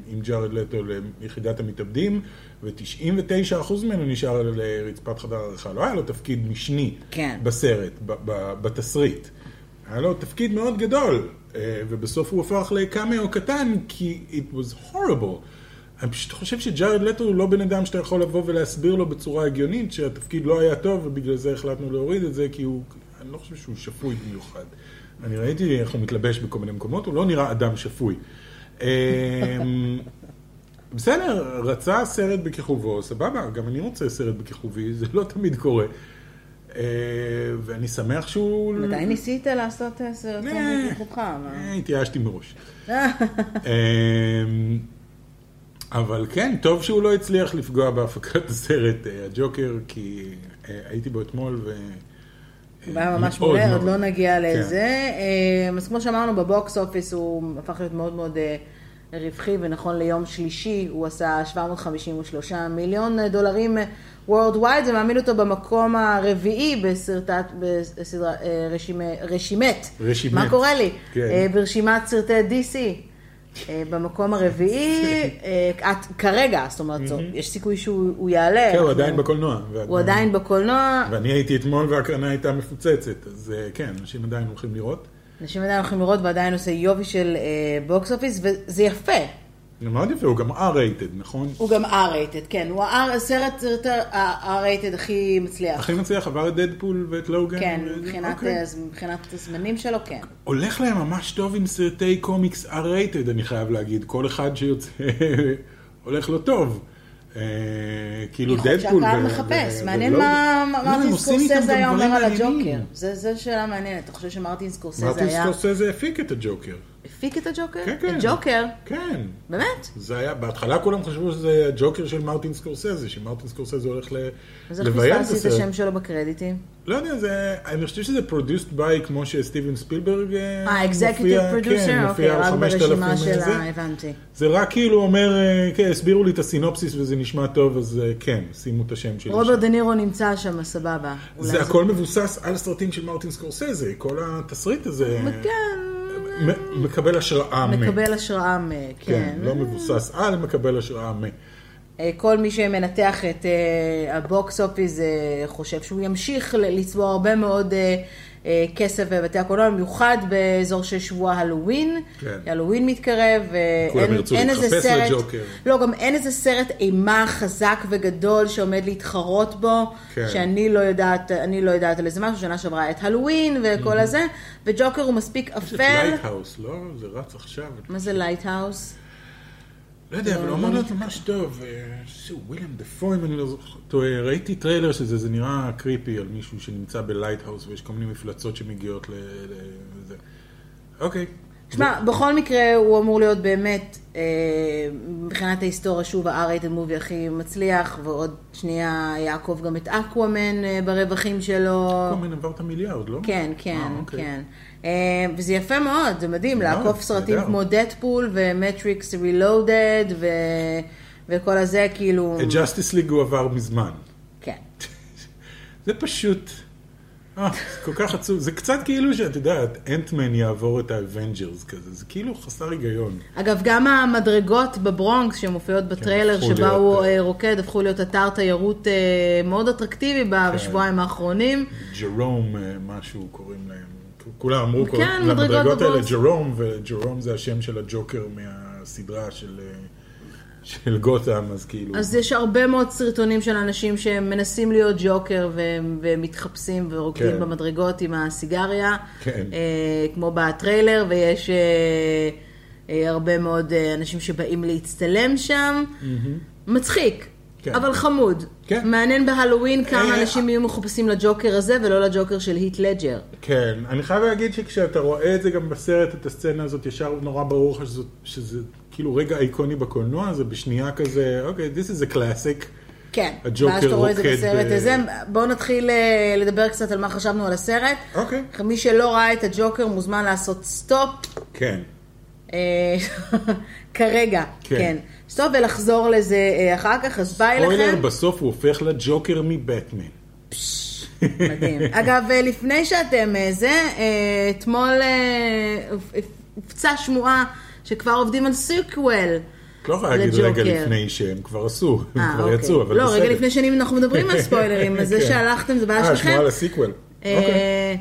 עם ג'ארד לטו ליחידת המתאבדים, ו-99% ממנו נשאר לרצפת חדר העריכה. לא היה לו תפקיד משני בסרט, בתסריט. היה לו תפקיד מאוד גדול, ובסוף הוא הפך לקאמאו קטן, כי it was horrible. אני פשוט חושב שג'ארד לטו הוא לא בן אדם שאתה יכול לבוא ולהסביר לו בצורה הגיונית, שהתפקיד לא היה טוב, ובגלל זה החלטנו להוריד את זה, כי הוא... אני לא חושב שהוא שפוי במיוחד. אני ראיתי איך הוא מתלבש בכל מיני מקומות, הוא לא נראה אדם שפוי. בסדר, רצה סרט בכיכובו, סבבה, גם אני רוצה סרט בכיכובי, זה לא תמיד קורה. ואני שמח שהוא... מתי ניסית לעשות סרט בכיכובך? התייאשתי מראש. אבל כן, טוב שהוא לא הצליח לפגוע בהפקת הסרט הג'וקר, כי הייתי בו אתמול ו... ממש מולה, עוד לא נגיע לזה. אז כמו שאמרנו, בבוקס אופיס הוא הפך להיות מאוד מאוד רווחי, ונכון ליום שלישי הוא עשה $753 מיליון Worldwide, זה מעמיד אותו במקום הרביעי ברשימת, מה קורה לי? ברשימת סרטי DC. במקום הרביעי, כרגע, זאת אומרת, יש סיכוי שהוא יעלה. כן, הוא עדיין בקולנוע. הוא עדיין בקולנוע. ואני הייתי אתמול והקרנה הייתה מפוצצת, אז כן, אנשים עדיין הולכים לראות. אנשים עדיין הולכים לראות ועדיין עושה יופי של בוקס אופיס, וזה יפה. זה מאוד יפה, הוא גם R-rated, נכון? הוא גם R-rated, כן. הוא הסרט R-rated הכי מצליח. הכי מצליח, עבר את דדפול ואת לוגן. כן, מבחינת הזמנים שלו, כן. הולך להם ממש טוב עם סרטי קומיקס R-rated, אני חייב להגיד. כל אחד שיוצא הולך לו טוב. כאילו דדפול. שקר מחפש, מעניין מה מרטין סקורסזה היה אומר על הג'וקר. זו שאלה מעניינת, אתה חושב שמרטין סקורסזה היה... מרטין סקורסזה הפיק את הג'וקר. הפיק את הג'וקר? כן, כן. הג'וקר? כן. באמת? זה היה, בהתחלה כולם חשבו שזה הג'וקר של מרטין סקורסזה, שמרטין סקורסזה הולך לביין בסרט. אז איך פספסתי את השם שלו בקרדיטים? לא יודע, זה, אני חושב שזה produced by, כמו שסטיבן ספילברג מופיע. executive producer, אוקיי, רק ברשימה שלה, הבנתי. זה רק כאילו אומר, כן, הסבירו לי את הסינופסיס וזה נשמע טוב, אז כן, שימו את השם שלי. רוברט דה נירו נמצא שם, סבבה. זה הכל מבוסס על סרטים של מרטין סקורסזה, כל התסריט הזה. מקבל השראה מ. מקבל השראה מ, כן. לא מבוסס על, מקבל השראה מ. כל מי שמנתח את הבוקס אופיס חושב שהוא ימשיך לצבוע הרבה מאוד כסף בבתי הקולנוע, במיוחד באזור של שבוע הלווין. הלווין מתקרב. כולם ירצו להתחפש לג'וקר. לא, גם אין איזה סרט אימה חזק וגדול שעומד להתחרות בו, שאני לא יודעת, על זה משהו, שנה שעברה את הלווין וכל הזה, וג'וקר הוא מספיק אפל. זה לייטהאוס, לא? זה רץ עכשיו. מה זה לייטהאוס? לא יודע, אבל הוא אמר להיות ממש טוב, ווילם דפו, אם אני לא זוכר, ראיתי טריילר שזה, זה נראה קריפי על מישהו שנמצא בלייטהאוס, ויש כל מיני מפלצות שמגיעות לזה. אוקיי. תשמע, בכל מקרה הוא אמור להיות באמת, מבחינת ההיסטוריה, שוב, ה-R-rated movie הכי מצליח, ועוד שנייה יעקב גם את Aquaman ברווחים שלו. Aquaman עבר את המיליארד, לא? כן, כן, כן. וזה יפה מאוד, זה מדהים, לעקוף סרטים כמו דדפול ומטריקס רילודד וכל הזה, כאילו ג'סטיס ליג הוא עבר מזמן. כן. זה פשוט כל כך עצוב, זה קצת כאילו שאת יודעת, אנטמן יעבור את האבנג'רס כזה, זה כאילו חסר היגיון. אגב, גם המדרגות בברונקס שמופיעות בטריילר שבה הוא רוקד, הפכו להיות אתר תיירות מאוד אטרקטיבי בשבועיים האחרונים. ג'רום, משהו קוראים להם. כולם אמרו למדרגות האלה ג'רום, וג'רום זה השם של הג'וקר מהסדרה של גותם, אז כאילו. אז יש הרבה מאוד סרטונים של אנשים שמנסים להיות ג'וקר ומתחפשים ורוקדים במדרגות עם הסיגריה, כמו בטריילר, ויש הרבה מאוד אנשים שבאים להצטלם שם. מצחיק. אבל חמוד. מעניין בהלווין כמה אנשים יהיו מחופשים לג'וקר הזה ולא לג'וקר של היט לג'ר. כן, אני חייב להגיד שכשאתה רואה את זה גם בסרט, את הסצנה הזאת, ישר נורא ברור שזה כאילו רגע איקוני בקולנוע, זה בשנייה כזה, אוקיי, this is a classic. כן, ואז אתה רואה את זה בסרט הזה. בואו נתחיל לדבר קצת על מה חשבנו על הסרט. אוקיי. מי שלא ראה את הג'וקר מוזמן לעשות סטופ. כן. כרגע, כן. סטופ ולחזור לזה אחר כך, אז ביי לכם. ספוילר, בסוף הוא הופך לג'וקר מבטמן. מדהים. אגב, לפני שאתם אתמול הופצה שמועה שכבר עובדים על סיקוול. לא יכולה להגיד רגע לפני שהם כבר עשו, הם כבר יצאו, אבל בסדר. לא, רגע לפני שאנחנו מדברים על ספוילרים, אז זה שהלכתם, זה בעיה שלכם. שמועה על הסיקוול. אוקיי.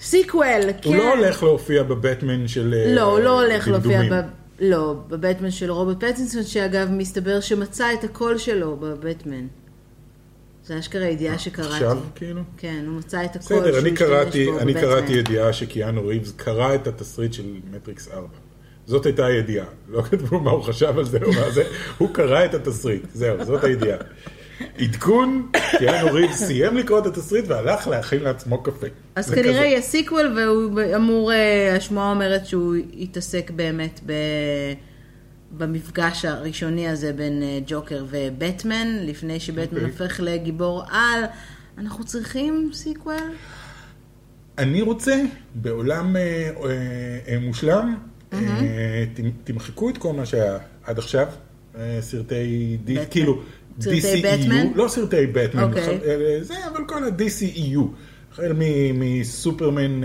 סיקוול, כן. הוא לא הולך להופיע בבטמן של דמדומים. לא, הוא לא הולך להופיע לא, בבטמן של רוברט פטינסון, שאגב מסתבר שמצא את הקול שלו בבטמן. זה אשכרה ידיעה שקראתי. עכשיו כאילו? כן, הוא מצא את הקול. בסדר, אני קראתי ידיעה שקיאנו ריבס קרא את התסריט של מטריקס 4. זאת הייתה הידיעה. לא כתבו מה הוא חשב על זה או מה זה. הוא קרא את התסריט. זהו, זאת הידיעה. עדכון, קיאנו ריבס סיים לקרוא את התסריט והלך להכין לעצמו קפה. אז כנראה יהיה סיקוול, והוא אמור, השמועה אומרת שהוא יתעסק באמת במפגש הראשוני הזה בין ג'וקר ובטמן, לפני שבטמן הופך לגיבור על. אנחנו צריכים סיקוול? אני רוצה, בעולם מושלם, תמחקו את כל מה שהיה עד עכשיו, סרטי די, כאילו סרטי בטמן? לא סרטי בטמן, אבל כל ה-DCEU. החל מסופרמן,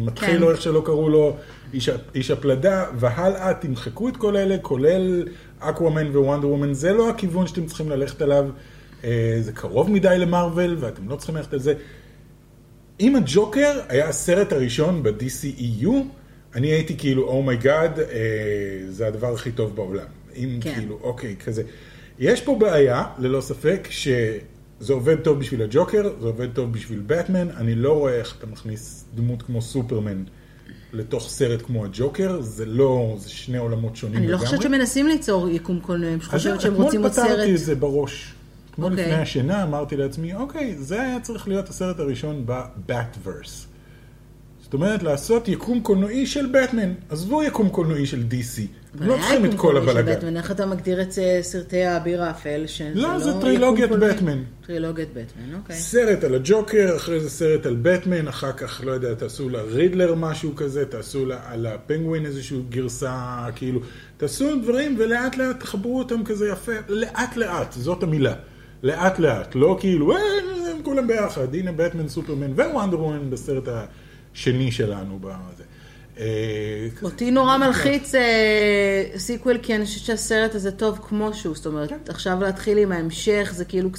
מתחיל לו איך שלא קראו לו, איש הפלדה, והלאה תמחקו את כל אלה, כולל אקוואמן ווונדר וומן, זה לא הכיוון שאתם צריכים ללכת עליו, זה קרוב מדי למרוול, ואתם לא צריכים ללכת על זה. אם הג'וקר היה הסרט הראשון ב-DCEU, אני הייתי כאילו, אומייגאד, זה הדבר הכי טוב בעולם. אם כאילו, אוקיי, כזה. יש פה בעיה, ללא ספק, שזה עובד טוב בשביל הג'וקר, זה עובד טוב בשביל בטמן, אני לא רואה איך אתה מכניס דמות כמו סופרמן לתוך סרט כמו הג'וקר, זה לא, זה שני עולמות שונים לגמרי. אני לא חושבת שמנסים ליצור יקום קולנועי, חושבת שהם רוצים עוד סרט. אתמול פתרתי את זה בראש, כמו לפני השינה, אמרתי לעצמי, אוקיי, זה היה צריך להיות הסרט הראשון בבאטוורס. זאת זאת אומרת, לעשות יקום קולנועי של בטמן. עזבו יקום קולנועי של DC. לא צריכים את כל הבלגן. איך אתה מגדיר את סרטי האביר האפל? לא, זה טרילוגיית בטמן. טרילוגיית בטמן, אוקיי. סרט על הג'וקר, אחרי זה סרט על בטמן, אחר כך, לא יודע, תעשו לה רידלר משהו כזה, תעשו לה על הפנגווין איזושהי גרסה, כאילו. תעשו דברים ולאט לאט תחברו אותם כזה יפה. לאט לאט, זאת המילה. לאט לאט, לא כאילו, הם כולם ביחד. הנה בטמן, סופרמן ווונדר וומן בסרט השני שלנו בזה. אותי נורא מלחיץ סיקוול, כי אני חושבת שהסרט הזה טוב כמו שהוא, זאת אומרת, עכשיו להתחיל עם ההמשך, זה כאילו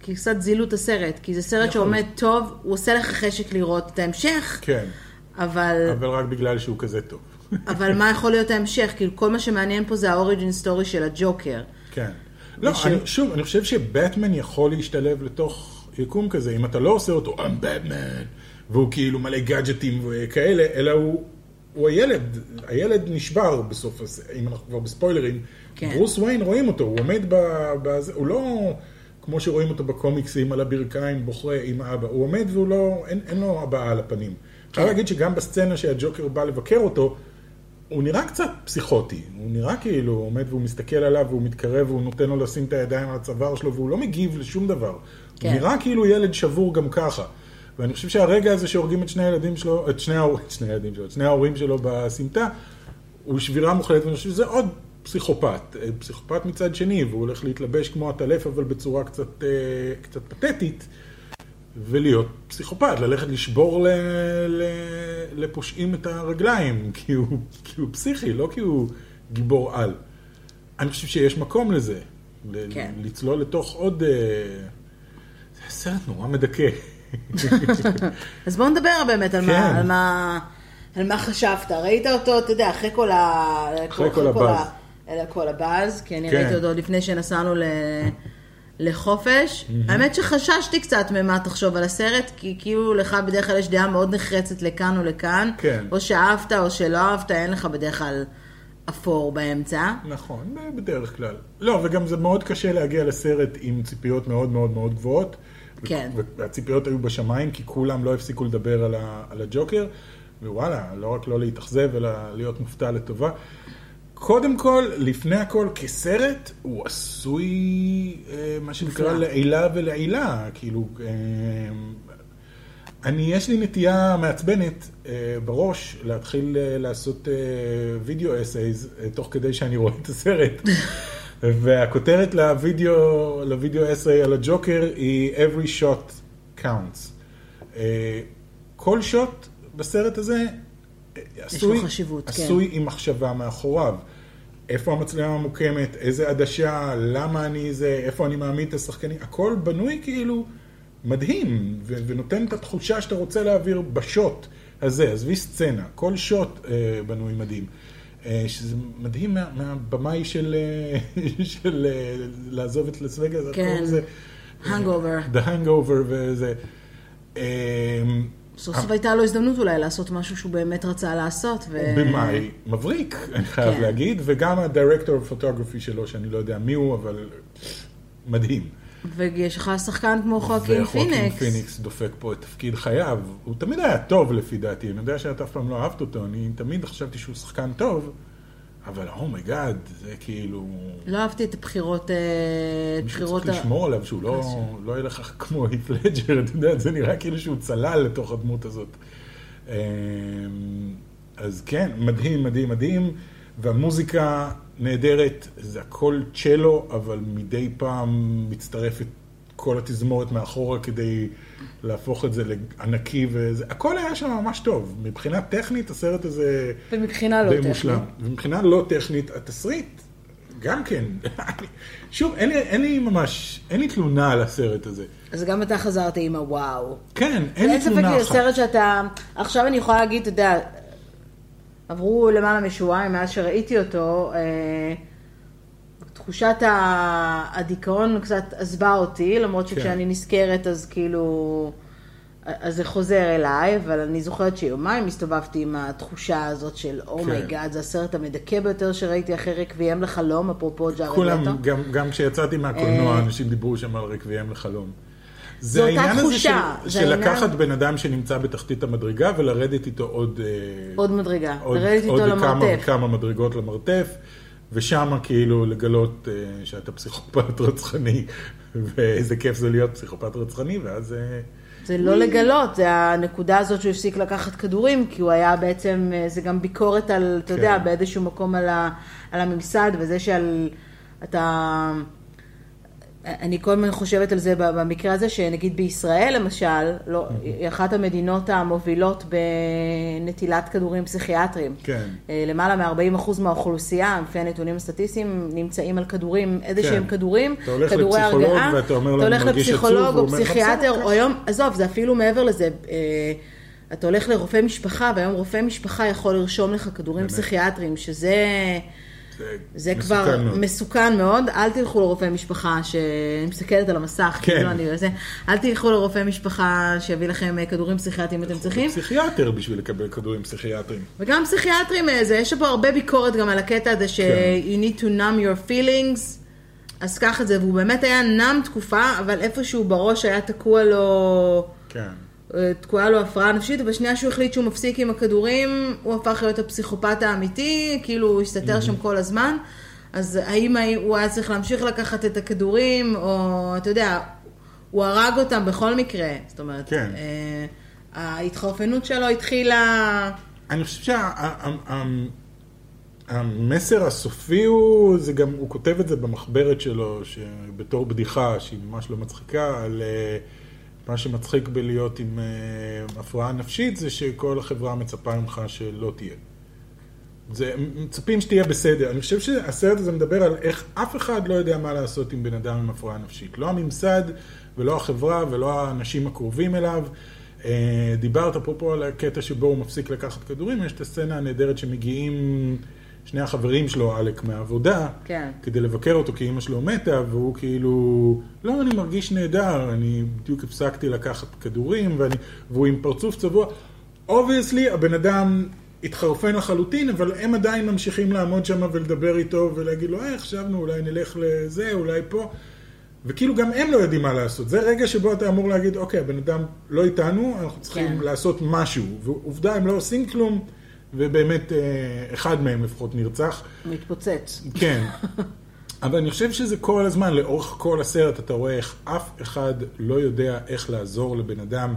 קצת זילו את הסרט, כי זה סרט שעומד טוב, הוא עושה לך חשק לראות את ההמשך. כן, אבל רק בגלל שהוא כזה טוב. אבל מה יכול להיות ההמשך? כאילו כל מה שמעניין פה זה האוריג'ין סטורי של הג'וקר. כן. לא, שוב, אני חושב שבטמן יכול להשתלב לתוך יקום כזה, אם אתה לא עושה אותו, I'm Batman, והוא כאילו מלא גאדג'טים וכאלה, אלא הוא הילד, הילד נשבר בסוף, אם אנחנו כבר בספוילרים, ברוס וויין רואים אותו, הוא עומד בזה, הוא לא כמו שרואים אותו בקומיקסים על הברכיים, בוחרה עם האבא, הוא עומד והוא לא, אין לו הבאה על הפנים. אפשר להגיד שגם בסצנה שהג'וקר בא לבקר אותו, הוא נראה קצת פסיכוטי, הוא נראה כאילו, הוא עומד והוא מסתכל עליו, והוא מתקרב, והוא נותן לו לשים את הידיים על הצוואר שלו, והוא לא מגיב לשום דבר. כן. הוא נראה כאילו ילד שבור גם ככה. ואני חושב שהרגע הזה שהורגים את שני הילדים שלו, את שני ההורים שלו בסמטה, הוא שבירה מוחלט, ואני חושב שזה עוד פסיכופת. פסיכופת מצד שני, והוא הולך להתלבש כמו הטלף, אבל בצורה קצת פתטית, ולהיות פסיכופת, ללכת לשבור לפושעים את הרגליים, כי הוא פסיכי, לא כי הוא גיבור על. אני חושב שיש מקום לזה, לצלול לתוך עוד... זה סרט נורא מדכא. אז בואו נדבר באמת על מה חשבת. ראית אותו, אתה יודע, אחרי כל הבאז. כי אני ראיתי אותו לפני שנסענו לחופש. האמת שחששתי קצת ממה תחשוב על הסרט, כי כאילו לך בדרך כלל יש דעה מאוד נחרצת לכאן ולכאן, או שאהבת או שלא אהבת, אין לך בדרך כלל אפור באמצע. נכון, בדרך כלל. לא, וגם זה מאוד קשה להגיע לסרט עם ציפיות מאוד מאוד מאוד גבוהות, והציפיות היו בשמיים, כי כולם לא הפסיקו לדבר על הג'וקר, ווואלה, לא רק לא להתאכזב, אלא להיות מופתע לטובה. קודם כל, לפני הכל, כסרט, הוא עשוי, מה שנקרא, לעילה ולעילה. כאילו, יש לי נטייה מעצבנת בראש להתחיל לעשות וידאו אסייז, תוך כדי שאני רואה את הסרט. והכותרת לוידאו אסיי על הג'וקר היא Every Shot Counts. כל שוט בסרט הזה עשוי עם מחשבה מאחוריו. איפה המצלמה מוקמת, איזה עדשה, למה אני זה, איפה אני מעמיד את השחקנים. הכל בנוי כאילו מדהים, ונותן את התחושה שאתה רוצה להעביר בשוט הזה. עזבי סצנה, כל שוט בנוי מדהים. שזה מדהים מהבמאי של לעזוב את לס וגאס. כן, Hangover. The Hangover וזה. סוף סוף הייתה לו הזדמנות אולי לעשות משהו שהוא באמת רצה לעשות. במאי מבריק, אני חייב להגיד, וגם הדירקטור הפוטוגרפי שלו, שאני לא יודע מי הוא, אבל מדהים. ויש לך שחקן כמו חואקין פיניקס. וחואקין פיניקס דופק פה את תפקיד חייו. הוא תמיד היה טוב לפי דעתי. אני יודע שאת אף פעם לא אהבת אותו. אני תמיד חשבתי שהוא שחקן טוב, אבל אומייגאד, זה כאילו... לא אהבתי את הבחירות... מישהו צריך לשמור עליו שהוא לא יהיה לך כמו הית' לג'ר. אתה יודע, זה נראה כאילו שהוא צלל לתוך הדמות הזאת. אז כן, מדהים, מדהים, מדהים. והמוזיקה... נהדרת, זה הכל צ'לו, אבל מדי פעם מצטרפת כל התזמורת מאחורה כדי להפוך את זה לענקי, וזה, הכל היה שם ממש טוב. מבחינה טכנית, הסרט הזה ומבחינה לא מושלם. ומבחינה לא טכנית, התסריט, גם כן. שוב, אין לי תלונה על הסרט הזה. אז גם אתה חזרת עם הוואו. כן, אין לי תלונה אחת. סרט שאתה, עכשיו אני יכולה להגיד, אתה יודע, עברו למעלה משועיים מאז שראיתי אותו, תחושת הדיכאון קצת עזבה אותי, למרות שכשאני נזכרת אז כאילו, אז זה חוזר אליי, אבל אני זוכרת שיומיים הסתובבתי עם התחושה הזאת של אומייגאד, זה הסרט המדכא ביותר שראיתי אחרי רקוויאם לחלום, אפרופו ג'ארד לטו. כולם, גם כשיצאתי מהקולנוע, אנשים דיברו שם על רקוויאם לחלום. זה אותה תחושה. של לקחת בן אדם שנמצא בתחתית המדרגה ולרדת איתו עוד מדרגה. לרדת איתו למרתף. עוד כמה מדרגות למרתף, ושם כאילו לגלות שאתה פסיכופת רצחני, ואיזה כיף זה להיות פסיכופת רצחני, ואז... זה לא לגלות, זה הנקודה הזאת שהוא הפסיק לקחת כדורים, כי הוא היה בעצם, זה גם ביקורת על, אתה יודע, באיזשהו מקום על הממסד, וזה שעל, אתה... אני כל מיני חושבת על זה במקרה הזה, שנגיד בישראל למשל, היא אחת המדינות המובילות בנטילת כדורים פסיכיאטריים. כן. למעלה מ-40% מהאוכלוסייה, לפי הנתונים הסטטיסטיים, נמצאים על כדורים, איזשהם כדורים, כדורי הרגעה. אתה הולך לפסיכולוג או פסיכיאטר, או היום, עזוב, זה אפילו מעבר לזה, אתה הולך לרופא משפחה, והיום רופא משפחה יכול לרשום לך כדורים פסיכיאטריים, שזה... זה כבר מסוכן מאוד. אל תלכו לרופא משפחה שאני מסתכלת על המסך, אל תלכו לרופא משפחה שיביא לכם כדורים פסיכיאטריים, אתם צריכים פסיכיאטר בשביל לקבל כדורים פסיכיאטריים. וגם פסיכיאטרים, יש פה הרבה ביקורת גם על הקטע הזה ש you need to numb your feelings, אז קח את זה, והוא באמת היה נם תקופה, אבל איפשהו בראש היה תקועה לו הפרעה נפשית, ובשנייה שהוא החליט שהוא מפסיק עם הכדורים, הוא הפך להיות הפסיכופת האמיתי, כאילו הוא הסתתר שם כל הזמן, אז האם הוא היה צריך להמשיך לקחת את הכדורים, או אתה יודע, הוא הרג אותם בכל מקרה, זאת אומרת, ההתחרפנות שלו התחילה... אני חושב שהמסר הסופי הוא, זה גם, הוא כותב את זה במחברת שלו, בתור בדיחה, שהיא ממש לא מצחיקה, על... מה שמצחיק בלהיות עם הפרעה נפשית, זה שכל החברה מצפה ממך שלא תהיה. זה, מצפים שתהיה בסדר. אני חושב שהסרט הזה מדבר על איך אף אחד לא יודע מה לעשות עם בן אדם עם הפרעה נפשית. לא הממסד, ולא החברה, ולא האנשים הקרובים אליו. דיברת פה על הקטע שבו הוא מפסיק לקחת כדורים. יש את הסצנה הנהדרת שמגיעים... שני החברים שלו, אלק, מהעבודה, כדי לבקר אותו, כי אמא שלו מתה, והוא כאילו, לא, אני מרגיש נהדר, אני בדיוק הפסקתי לקחת כדורים, והוא עם פרצוף צבוע. Obviously, הבן אדם התחרפן לחלוטין, אבל הם עדיין ממשיכים לעמוד שם ולדבר איתו, ולהגיד לו, חשבנו, אולי נלך לזה, אולי פה. וכאילו גם הם לא יודעים מה לעשות. זה רגע שבו אתה אמור להגיד, אוקיי, הבן אדם לא איתנו, אנחנו צריכים לעשות משהו. ועובדה, הם לא עושים כלום. ובאמת אחד מהם לפחות נרצח. מתפוצץ. כן. אבל אני חושב שזה כל הזמן, לאורך כל הסרט, אתה רואה איך אף אחד לא יודע איך לעזור לבן אדם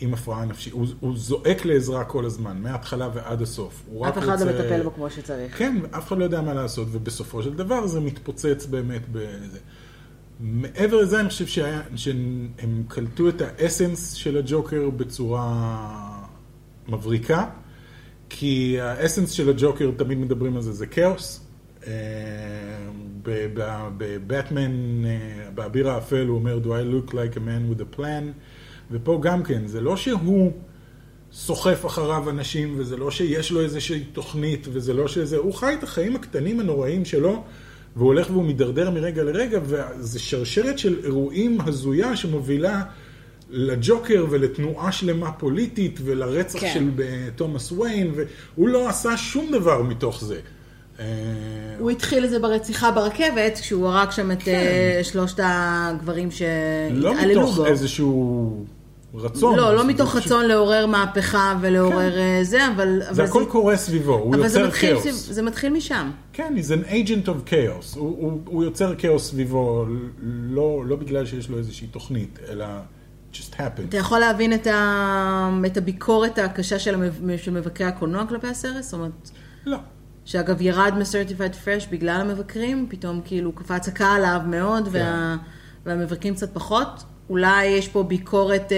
עם הפרעה נפשית. הוא זועק לעזרה כל הזמן, מההתחלה ועד הסוף. אף אחד לא מטפל בו כמו שצריך. כן, אף אחד לא יודע מה לעשות, ובסופו של דבר זה מתפוצץ באמת בזה. מעבר לזה, אני חושב שהם קלטו את האסנס של הג'וקר בצורה מבריקה. כי האסנס של הג'וקר, תמיד מדברים על זה, זה כאוס. בבטמן, באביר האפל, הוא אומר, Do I look like a man with a plan? ופה גם כן, זה לא שהוא סוחף אחריו אנשים, וזה לא שיש לו איזושהי תוכנית, וזה לא שזה... הוא חי את החיים הקטנים הנוראים שלו, והוא הולך והוא מדרדר מרגע לרגע, וזה שרשרת של אירועים הזויה שמובילה לג'וקר ולתנועה שלמה פוליטית ולרצח של תומאס וויין, והוא לא עשה שום דבר מתוך זה. הוא התחיל את זה ברציחה ברכבת, כשהוא הרג שם את שלושת הגברים שהתעללו בו. לא מתוך איזשהו רצון. לא מתוך רצון לעורר מהפכה ולעורר זה, אבל... זה הכל קורה סביבו, הוא יוצר כאוס. אבל זה מתחיל משם. כן, he's an agent of chaos. הוא יוצר כאוס סביבו, לא בגלל שיש לו איזושהי תוכנית, אלא... אתה יכול להבין את הביקורת הקשה של מבקרי הקולנוע כלפי הסרט? זאת אומרת... לא. שאגב ירד מ-Certified Fresh בגלל המבקרים, פתאום כאילו קפץ הקהל עליו מאוד, והמבקרים קצת פחות. אולי יש פה ביקורת...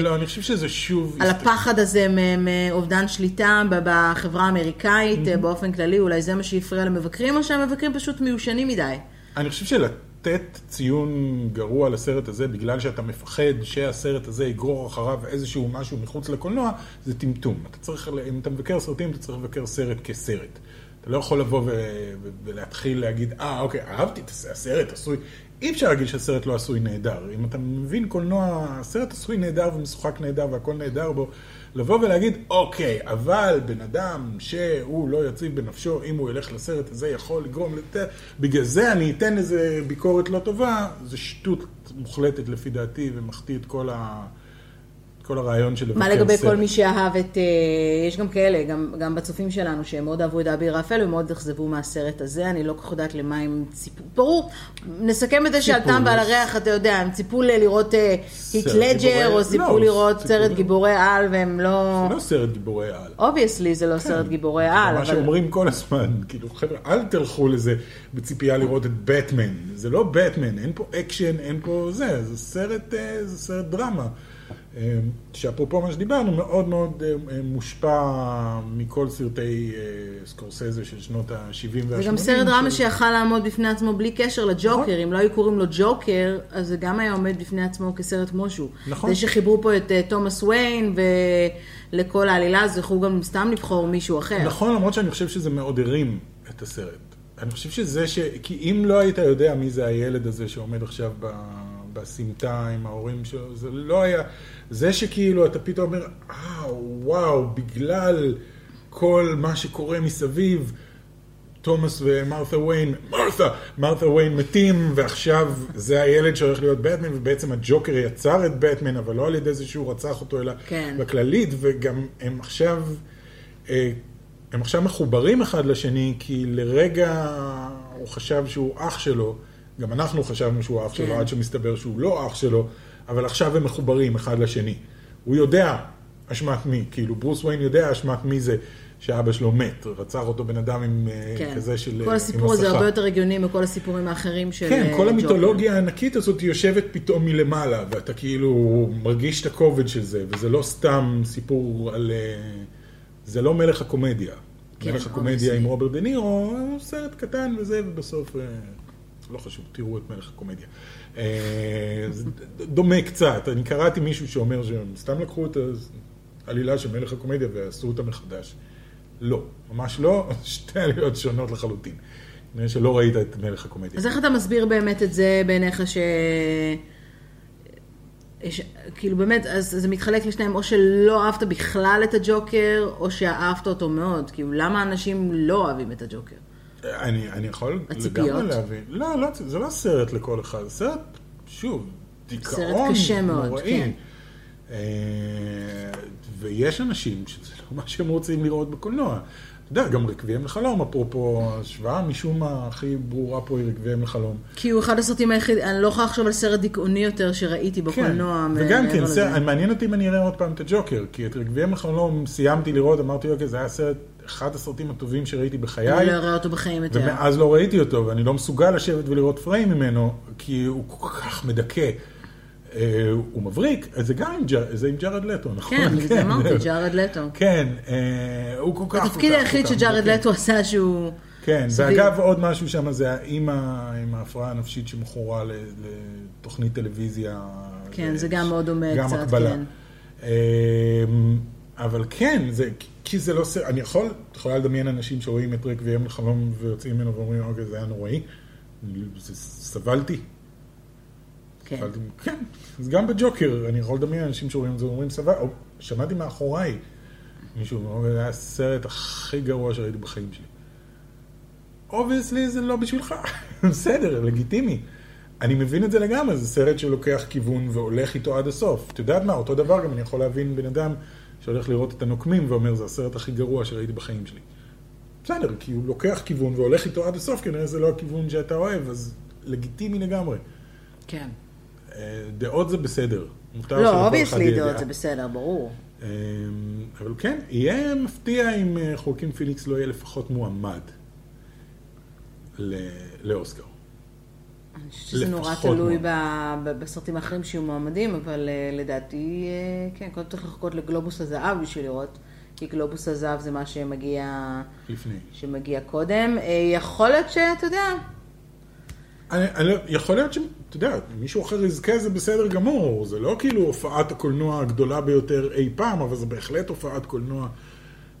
לא, אני חושב שזה שוב... על הפחד הזה מאובדן שליטה בחברה האמריקאית, באופן כללי, אולי זה מה שיפריע למבקרים, או שהמבקרים פשוט מיושנים מדי. אני חושב שלא. תת ציון גרוע לסרט הזה, בגלל שאתה מפחד שהסרט הזה יגרור אחריו איזשהו משהו מחוץ לקולנוע, זה טמטום. אם אתה מבקר סרטים, אתה צריך לבקר סרט כסרט. אתה לא יכול לבוא ולהתחיל להגיד, אוקיי, אהבתי את הסרט, עשוי. אי אפשר להגיד שהסרט לא עשוי נהדר. אם אתה מבין קולנוע, הסרט עשוי נהדר ומשוחק נהדר והכל נהדר בו, לבוא ולהגיד, אוקיי, אבל בן אדם שהוא לא יציב בנפשו, אם הוא ילך לסרט הזה יכול לגרום לתת, בגלל זה אני אתן איזה ביקורת לא טובה, זה שטות מוחלטת לפי דעתי ומחטיא את כל ה... כל הרעיון של לבקר סרט. מה לגבי כל מי שאהב את, יש גם כאלה, גם בצופים שלנו, שהם מאוד אהבו את אביר רפאל, הם מאוד אכזבו מהסרט הזה, אני לא כל כך יודעת למה הם ציפו, ברור, נסכם את זה שעלתם בעל הריח, אתה יודע, הם ציפו לראות היט לג'ר, או ציפו לראות סרט גיבורי על, והם לא... זה לא סרט גיבורי על. אובייסלי זה לא סרט גיבורי על. מה שאומרים כל הזמן, כאילו חבר'ה, אל תלכו לזה בציפייה לראות את בטמן, זה לא בטמן, אין פה אקשן, אין פה זה, זה סרט דרמה. שאפרופו מה שדיברנו, מאוד מאוד מושפע מכל סרטי סקורסזה של שנות ה-70 וה-80. זה גם סרט דרמה שיכל לעמוד בפני עצמו בלי קשר לג'וקר, אם לא היו קוראים לו ג'וקר, אז זה גם היה עומד בפני עצמו כסרט מושהו. זה שחיברו פה את תומאס וויין ולכל העלילה, אז יכולו גם סתם לבחור מישהו אחר. נכון, למרות שאני חושב שזה מאוד הרים את הסרט. אני חושב שזה כי אם לא היית יודע מי זה הילד הזה שעומד עכשיו בסמטה עם ההורים שלו, זה לא היה, זה שכאילו אתה פתאום אומר, וואו, בגלל כל מה שקורה מסביב, תומאס ומרת'ה וויין מתים, ועכשיו זה הילד שהולך להיות בטמן, ובעצם הג'וקר יצר את בטמן, אבל לא על ידי זה שהוא רצח אותו, אלא בכללית, וגם הם עכשיו מחוברים אחד לשני, כי לרגע הוא חשב שהוא אח שלו, גם אנחנו חשבנו שהוא אח שלו, עד שמסתבר שהוא לא אח שלו, אבל עכשיו הם מחוברים אחד לשני. הוא יודע אשמת מי, כאילו ברוס וויין יודע אשמת מי זה שאבא שלו מת, רצח אותו בן אדם עם כזה של מסכה. כל הסיפור הזה הרבה יותר הגיוני מכל הסיפורים האחרים של ג'וקר. כן, כל המיתולוגיה הענקית הזאת יושבת פתאום מלמעלה, ואתה כאילו מרגיש את הכובד של זה, וזה לא סתם סיפור על... זה לא מלך הקומדיה. מלך הקומדיה עם רוברט דה נירו, סרט קטן וזה, ובסוף... לא חשוב, תראו את מלך הקומדיה. דומה קצת. אני קראתי מישהו שאומר שסתם לקחו את העלילה של מלך הקומדיה ועשו אותה מחדש. לא, ממש לא. שתי עלילות שונות לחלוטין. נראה שלא ראית את מלך הקומדיה. אז איך אתה מסביר באמת את זה בעיניך כאילו באמת, אז זה מתחלק לשניים, או שלא אהבת בכלל את הג'וקר, או שאהבת אותו מאוד. כאילו, למה אנשים לא אוהבים את הג'וקר? אני יכול לגמרי להבין. לא, זה לא סרט לכל אחד. סרט, שוב, דיכאון נוראי. ויש אנשים שזה לא מה שהם רוצים לראות בקולנוע. אתה יודע, גם רכביהם לחלום, אפרופו השוואה משום מה הכי ברורה פה היא רכביהם לחלום. כי הוא אחד הסרטים היחיד, אני לא יכולה לחשוב על סרט דיכאוני יותר שראיתי בקולנוע. וגם כן, מעניין אותי אם אני אראה עוד פעם את הג'וקר, כי את רכביהם לחלום סיימתי לראות, אמרתי, אוקיי, זה היה סרט אחד הסרטים הטובים שראיתי בחיי. אני לא ראה אותו בחיים יותר. ומאז לא ראיתי אותו, ואני לא מסוגל לשבת ולראות פריים ממנו, כי הוא כל כך מדכא. הוא מבריק, זה גם עם ג'ארד לטו, נכון? כן, זה אמרתי, ג'ארד לטו. כן, הוא כל כך... התפקיד היחיד שג'ארד לטו עשה שהוא... כן, ואגב עוד משהו שם, זה האמא עם ההפרעה הנפשית שמכורה לתוכנית טלוויזיה. כן, זה גם מאוד דומה קצת, כן. גם הקבלה. אבל כן, זה... כי זה לא סרט, אני יכולה לדמיין אנשים שרואים את רכביהם לחלום ויוצאים ממנו ואומרים, אוקיי, זה היה נוראי, סבלתי. כן. כן, אז גם בג'וקר, אני יכול לדמיין אנשים שרואים את זה ואומרים, סבלתי, או שמעתי מאחוריי מישהו, זה היה הסרט הכי גרוע שראיתי בחיים שלי. Obviously זה לא בשבילך, בסדר, לגיטימי. אני מבין את זה לגמרי, זה סרט שלוקח כיוון והולך איתו עד הסוף. אתה יודעת מה, אותו דבר גם אני יכול להבין בן אדם, שהולך לראות את הנוקמים ואומר, זה הסרט הכי גרוע שראיתי בחיים שלי. בסדר, כי הוא לוקח כיוון והולך איתו עד הסוף, כנראה זה לא הכיוון שאתה אוהב, אז לגיטימי לגמרי. כן. דעות זה בסדר. לא, אובייסלי דעות זה בסדר, ברור. אבל כן, יהיה מפתיע אם חואקין פיניקס לא יהיה לפחות מועמד לאוסקר. אני חושבת שזה נורא תלוי בסרטים האחרים שיהיו מועמדים, אבל לדעתי, כן, קודם צריך לחכות לגלובוס הזהב בשביל לראות, כי גלובוס הזהב זה מה שמגיע קודם. יכול להיות שאתה יודע... יכול להיות שאתה יודע, מישהו אחר יזכה זה בסדר גמור, זה לא כאילו הופעת הקולנוע הגדולה ביותר אי פעם, אבל זה בהחלט הופעת קולנוע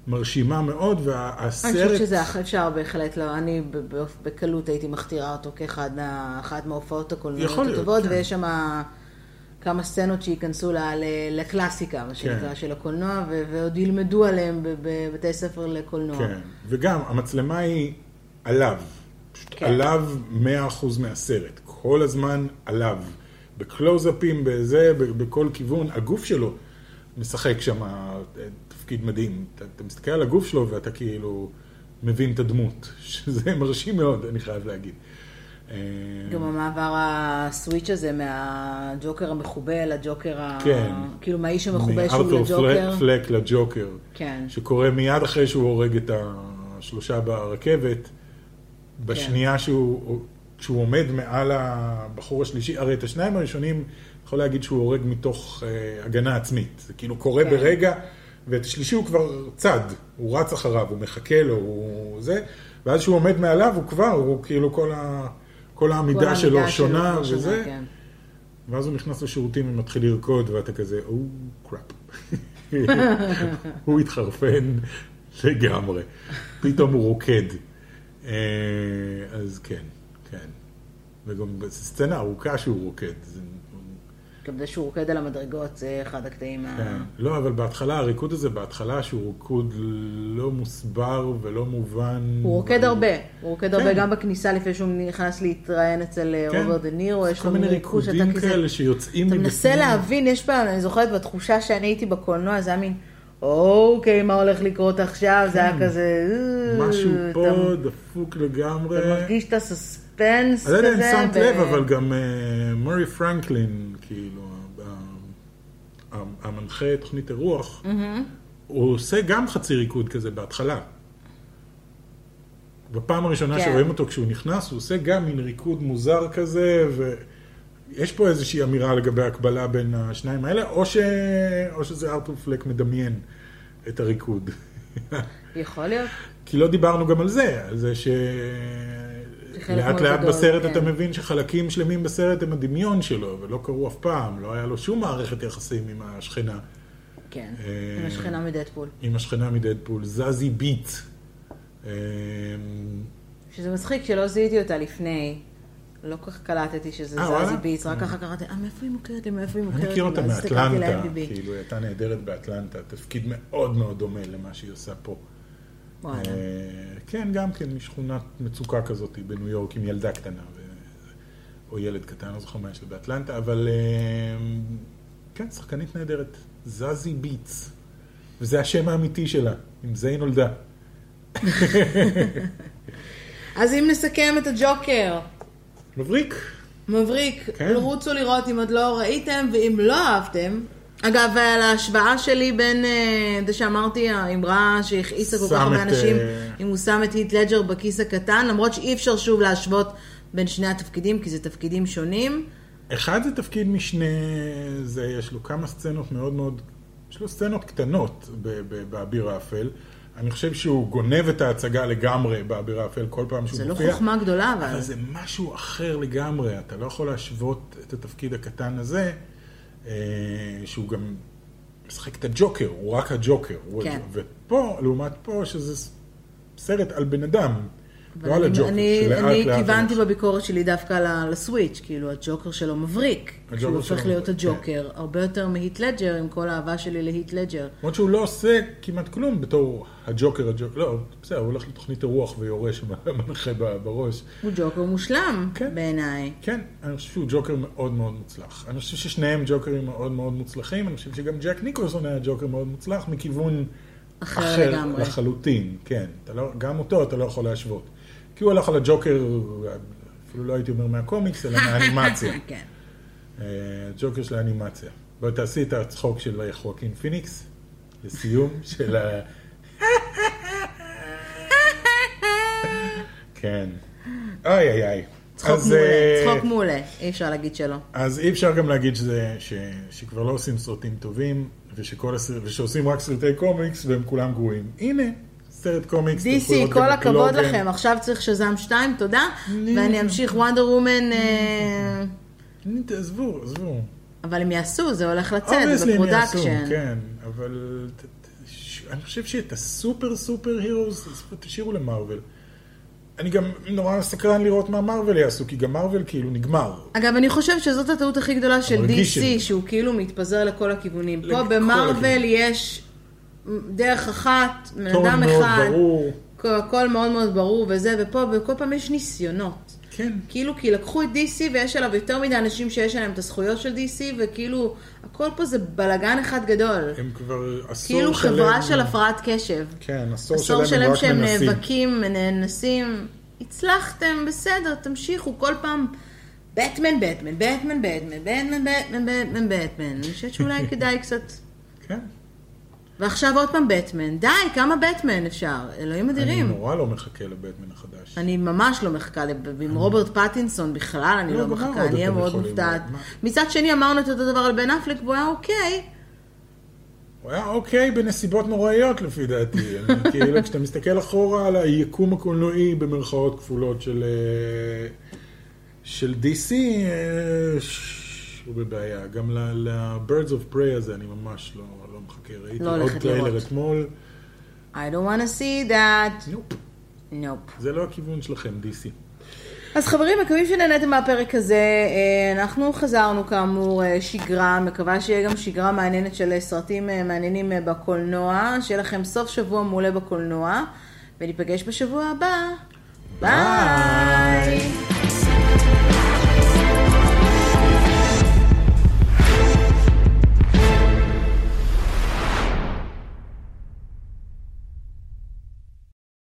מרשימה מאוד, והסרט... אני חושבת שזה אפשר בהחלט, לא, אני בקלות הייתי מכתירה אותו כאחד מההופעות הקולנועיות הטובות, ויש שם כמה סצנות שייכנסו לקלאסיקה, מה שנקרא, של הקולנוע, ועוד ילמדו עליהם בבתי ספר לקולנוע. כן, וגם המצלמה היא עליו, פשוט עליו 100% מהסרט, כל הזמן עליו, בקלוז-אפים, בזה, בכל כיוון, הגוף שלו משחק שם תפקיד מדהים. אתה מסתכל על הגוף שלו ואתה כאילו מבין את הדמות, שזה מרשים מאוד, אני חייב להגיד. גם המעבר הסוויץ' הזה מהג'וקר המחובה לג'וקר, כאילו מהאיש המחובה שהוא לג'וקר. מארתור פלק לג'וקר, שקורה מיד אחרי שהוא הורג את השלושה ברכבת, בשנייה שהוא עומד מעל הבחור השלישי, הרי את השניים הראשונים, יכול להגיד שהוא הורג מתוך הגנה עצמית. זה כאילו קורה ברגע, ואת השלישי הוא כבר צד, הוא רץ אחריו, הוא מחכה לו, הוא זה, ואז שהוא עומד מעליו, הוא כבר, הוא כאילו כל העמידה שלו שונה וזה, ואז הוא נכנס לשירותים ומתחיל לרקוד, ואתה כזה, או, קראפ. הוא התחרפן לגמרי. פתאום הוא רוקד. אז כן, כן. וגם סצנה ארוכה שהוא רוקד, זה... כדי שהוא רוקד על המדרגות, זה אחד הקטעים מה... לא, אבל בהתחלה, הריקוד הזה בהתחלה, שהוא ריקוד לא מוסבר ולא מובן... הוא רוקד הרבה, הוא רוקד הרבה גם בכניסה, לפני שהוא נכנס להתראיין אצל רוברט דה נירו, יש לו מיני ריקודים כאלה שיוצאים... אתה מנסה להבין, יש פעם, אני זוכרת בתחושה שאני הייתי בקולנוע, זה היה מין, אוקיי, מה הולך לקרות עכשיו, זה היה כזה... משהו פה דפוק לגמרי. אתה מרגיש את הסספנס. אני לא יודע, אני שמת לב, אבל גם מורי פרנקלין, כאילו, המנחה תוכנית הרוח, הוא עושה גם חצי ריקוד כזה בהתחלה. בפעם הראשונה שרואים אותו כשהוא נכנס, הוא עושה גם מין ריקוד מוזר כזה, ויש פה איזושהי אמירה לגבי הקבלה בין השניים האלה, או שזה ארתור פלק מדמיין את הריקוד. יכול להיות. כי לא דיברנו גם על זה, על זה ש... לאט בסרט אתה מבין שחלקים שלמים בסרט הם הדמיון שלו, ולא קראו אף פעם, לא היה לו שום מערכת יחסים עם השכנה. כן, עם השכנה מדדפול. עם השכנה מדדפול, זזי ביט. שזה מצחיק שלא זיהיתי אותה לפני, לא כל כך קלטתי שזה זזי ביט, רק ככה קראתי, מאיפה היא מוכרת לי, מאיפה היא מוכרת לי. אני מכיר אותה מאטלנטה, כאילו היא הייתה נהדרת באטלנטה, תפקיד מאוד מאוד דומה למה שהיא עושה פה. כן, גם כן, משכונת מצוקה כזאת בניו יורק עם ילדה קטנה, או ילד קטן, לא זוכר מה יש לי באטלנטה, אבל כן, שחקנית נהדרת, זזי ביץ, וזה השם האמיתי שלה, עם זה היא נולדה. אז אם נסכם את הג'וקר. מבריק. מבריק, לרוצו לראות אם עוד לא ראיתם, ואם לא אהבתם, אגב, על ההשוואה שלי בין, זה שאמרתי, האמרה שהכעיסה כל כך הרבה אנשים, אם הוא שם את הית' לדג'ר בכיס הקטן, למרות שאי אפשר שוב להשוות בין שני התפקידים, כי זה תפקידים שונים. אחד זה תפקיד משנה, זה יש לו כמה סצנות מאוד מאוד, יש לו סצנות קטנות באביר האפל. אני חושב שהוא גונב את ההצגה לגמרי באביר האפל כל פעם שהוא מופיע. זה לא חוכמה גדולה, אבל זה משהו אחר לגמרי, אתה לא יכול להשוות את התפקיד הקטן הזה, שהוא גם משחק את הג'וקר, הוא רק הג'וקר. כן. ופה, לעומת פה, שזה סרט על בן אדם, לא על הג'וקר. אני כיוונתי בביקורת שלי דווקא לסוויץ', כאילו הג'וקר שלו מבריק, כשהוא הופך להיות הג'וקר, הרבה יותר מהית' לדג'ר, עם כל האהבה שלי להית' לדג'ר. למרות שהוא לא עושה כמעט כלום בתור הג'וקר, לא, בסדר, הוא הולך לתוכנית הרוח ויורש מנחה בראש. הוא ג'וקר מושלם בעיניי. כן, אני חושב שהוא ג'וקר מאוד מאוד מוצלח. אני חושב ששניהם ג'וקרים מאוד מאוד מוצלחים, אני חושב שגם ג'ק ניקולסון היה ג'וקר מאוד מוצלח, מכיוון אחר לחלוטין, כן. גם אותו אתה לא יכול להשוות. כי הוא הלך על הג'וקר, אפילו לא הייתי אומר מהקומיקס, אלא מהאנימציה. ג'וקר של האנימציה. בואי תעשי את הצחוק של חואקין פיניקס, לסיום של ה... כן. איי, איי, איי. צחוק מעולה, אי אפשר להגיד שלא. אז אי אפשר גם להגיד שכבר לא עושים סרטים טובים, ושעושים רק סרטי קומיקס, והם כולם גרועים. הנה. סרט קומיקס. דיסי, כל הכבוד לכם. עכשיו צריך שזם 2, תודה. ואני אמשיך וונדר וומן. תעזבו. אבל הם יעשו, זה הולך לצאת. זה בפרודקשן. כן, אבל אני חושב שאת הסופר סופר הירוס תשאירו למרוול. אני גם נורא סקרן לראות מה מרוול יעשו, כי גם מרוול כאילו נגמר. אגב, אני חושב שזאת הטעות הכי גדולה של DC, שהוא כאילו מתפזר לכל הכיוונים. פה במרוול יש דרך אחת, אדם אחד, הכל מאוד מאוד ברור וזה, ופה בכל פעם יש ניסיונות. כן. כאילו, כי לקחו את DC ויש עליו יותר מדי אנשים שיש עליהם את הזכויות של DC, וכאילו, הכל פה זה בלגן אחד גדול. הם כבר עשור שלם. כאילו חברה של הפרעת קשב. כן, עשור שלם שהם נאבקים, נאנסים. הצלחתם, בסדר, תמשיכו כל פעם. בטמן, בטמן, בטמן, בטמן, בטמן, בטמן, בטמן, בטמן. אני חושבת שאולי כדאי קצת. כן. ועכשיו עוד פעם בטמן. די, כמה בטמן אפשר? אלוהים אדירים. אני נורא לא מחכה לבטמן החדש. אני ממש לא מחכה. עם רוברט פטינסון בכלל אני לא מחכה. אני אהיה מאוד מופתעת. מצד שני אמרנו את אותו דבר על בן אפלק, והוא היה אוקיי. הוא היה אוקיי בנסיבות נוראיות לפי דעתי. כאילו כשאתה מסתכל אחורה על היקום הקולנועי במרכאות כפולות של DC, הוא בבעיה. גם ל-Birds of Prey הזה אני ממש לא... ראיתי עוד טריילר אתמול. I don't want to see that. Nope. זה לא הכיוון שלכם, DC. אז חברים, מקווים שנהנתם מהפרק הזה. אנחנו חזרנו כאמור שגרה, מקווה שיהיה גם שגרה מעניינת של סרטים מעניינים בקולנוע. שיהיה לכם סוף שבוע מעולה בקולנוע, וניפגש בשבוע הבא. ביי!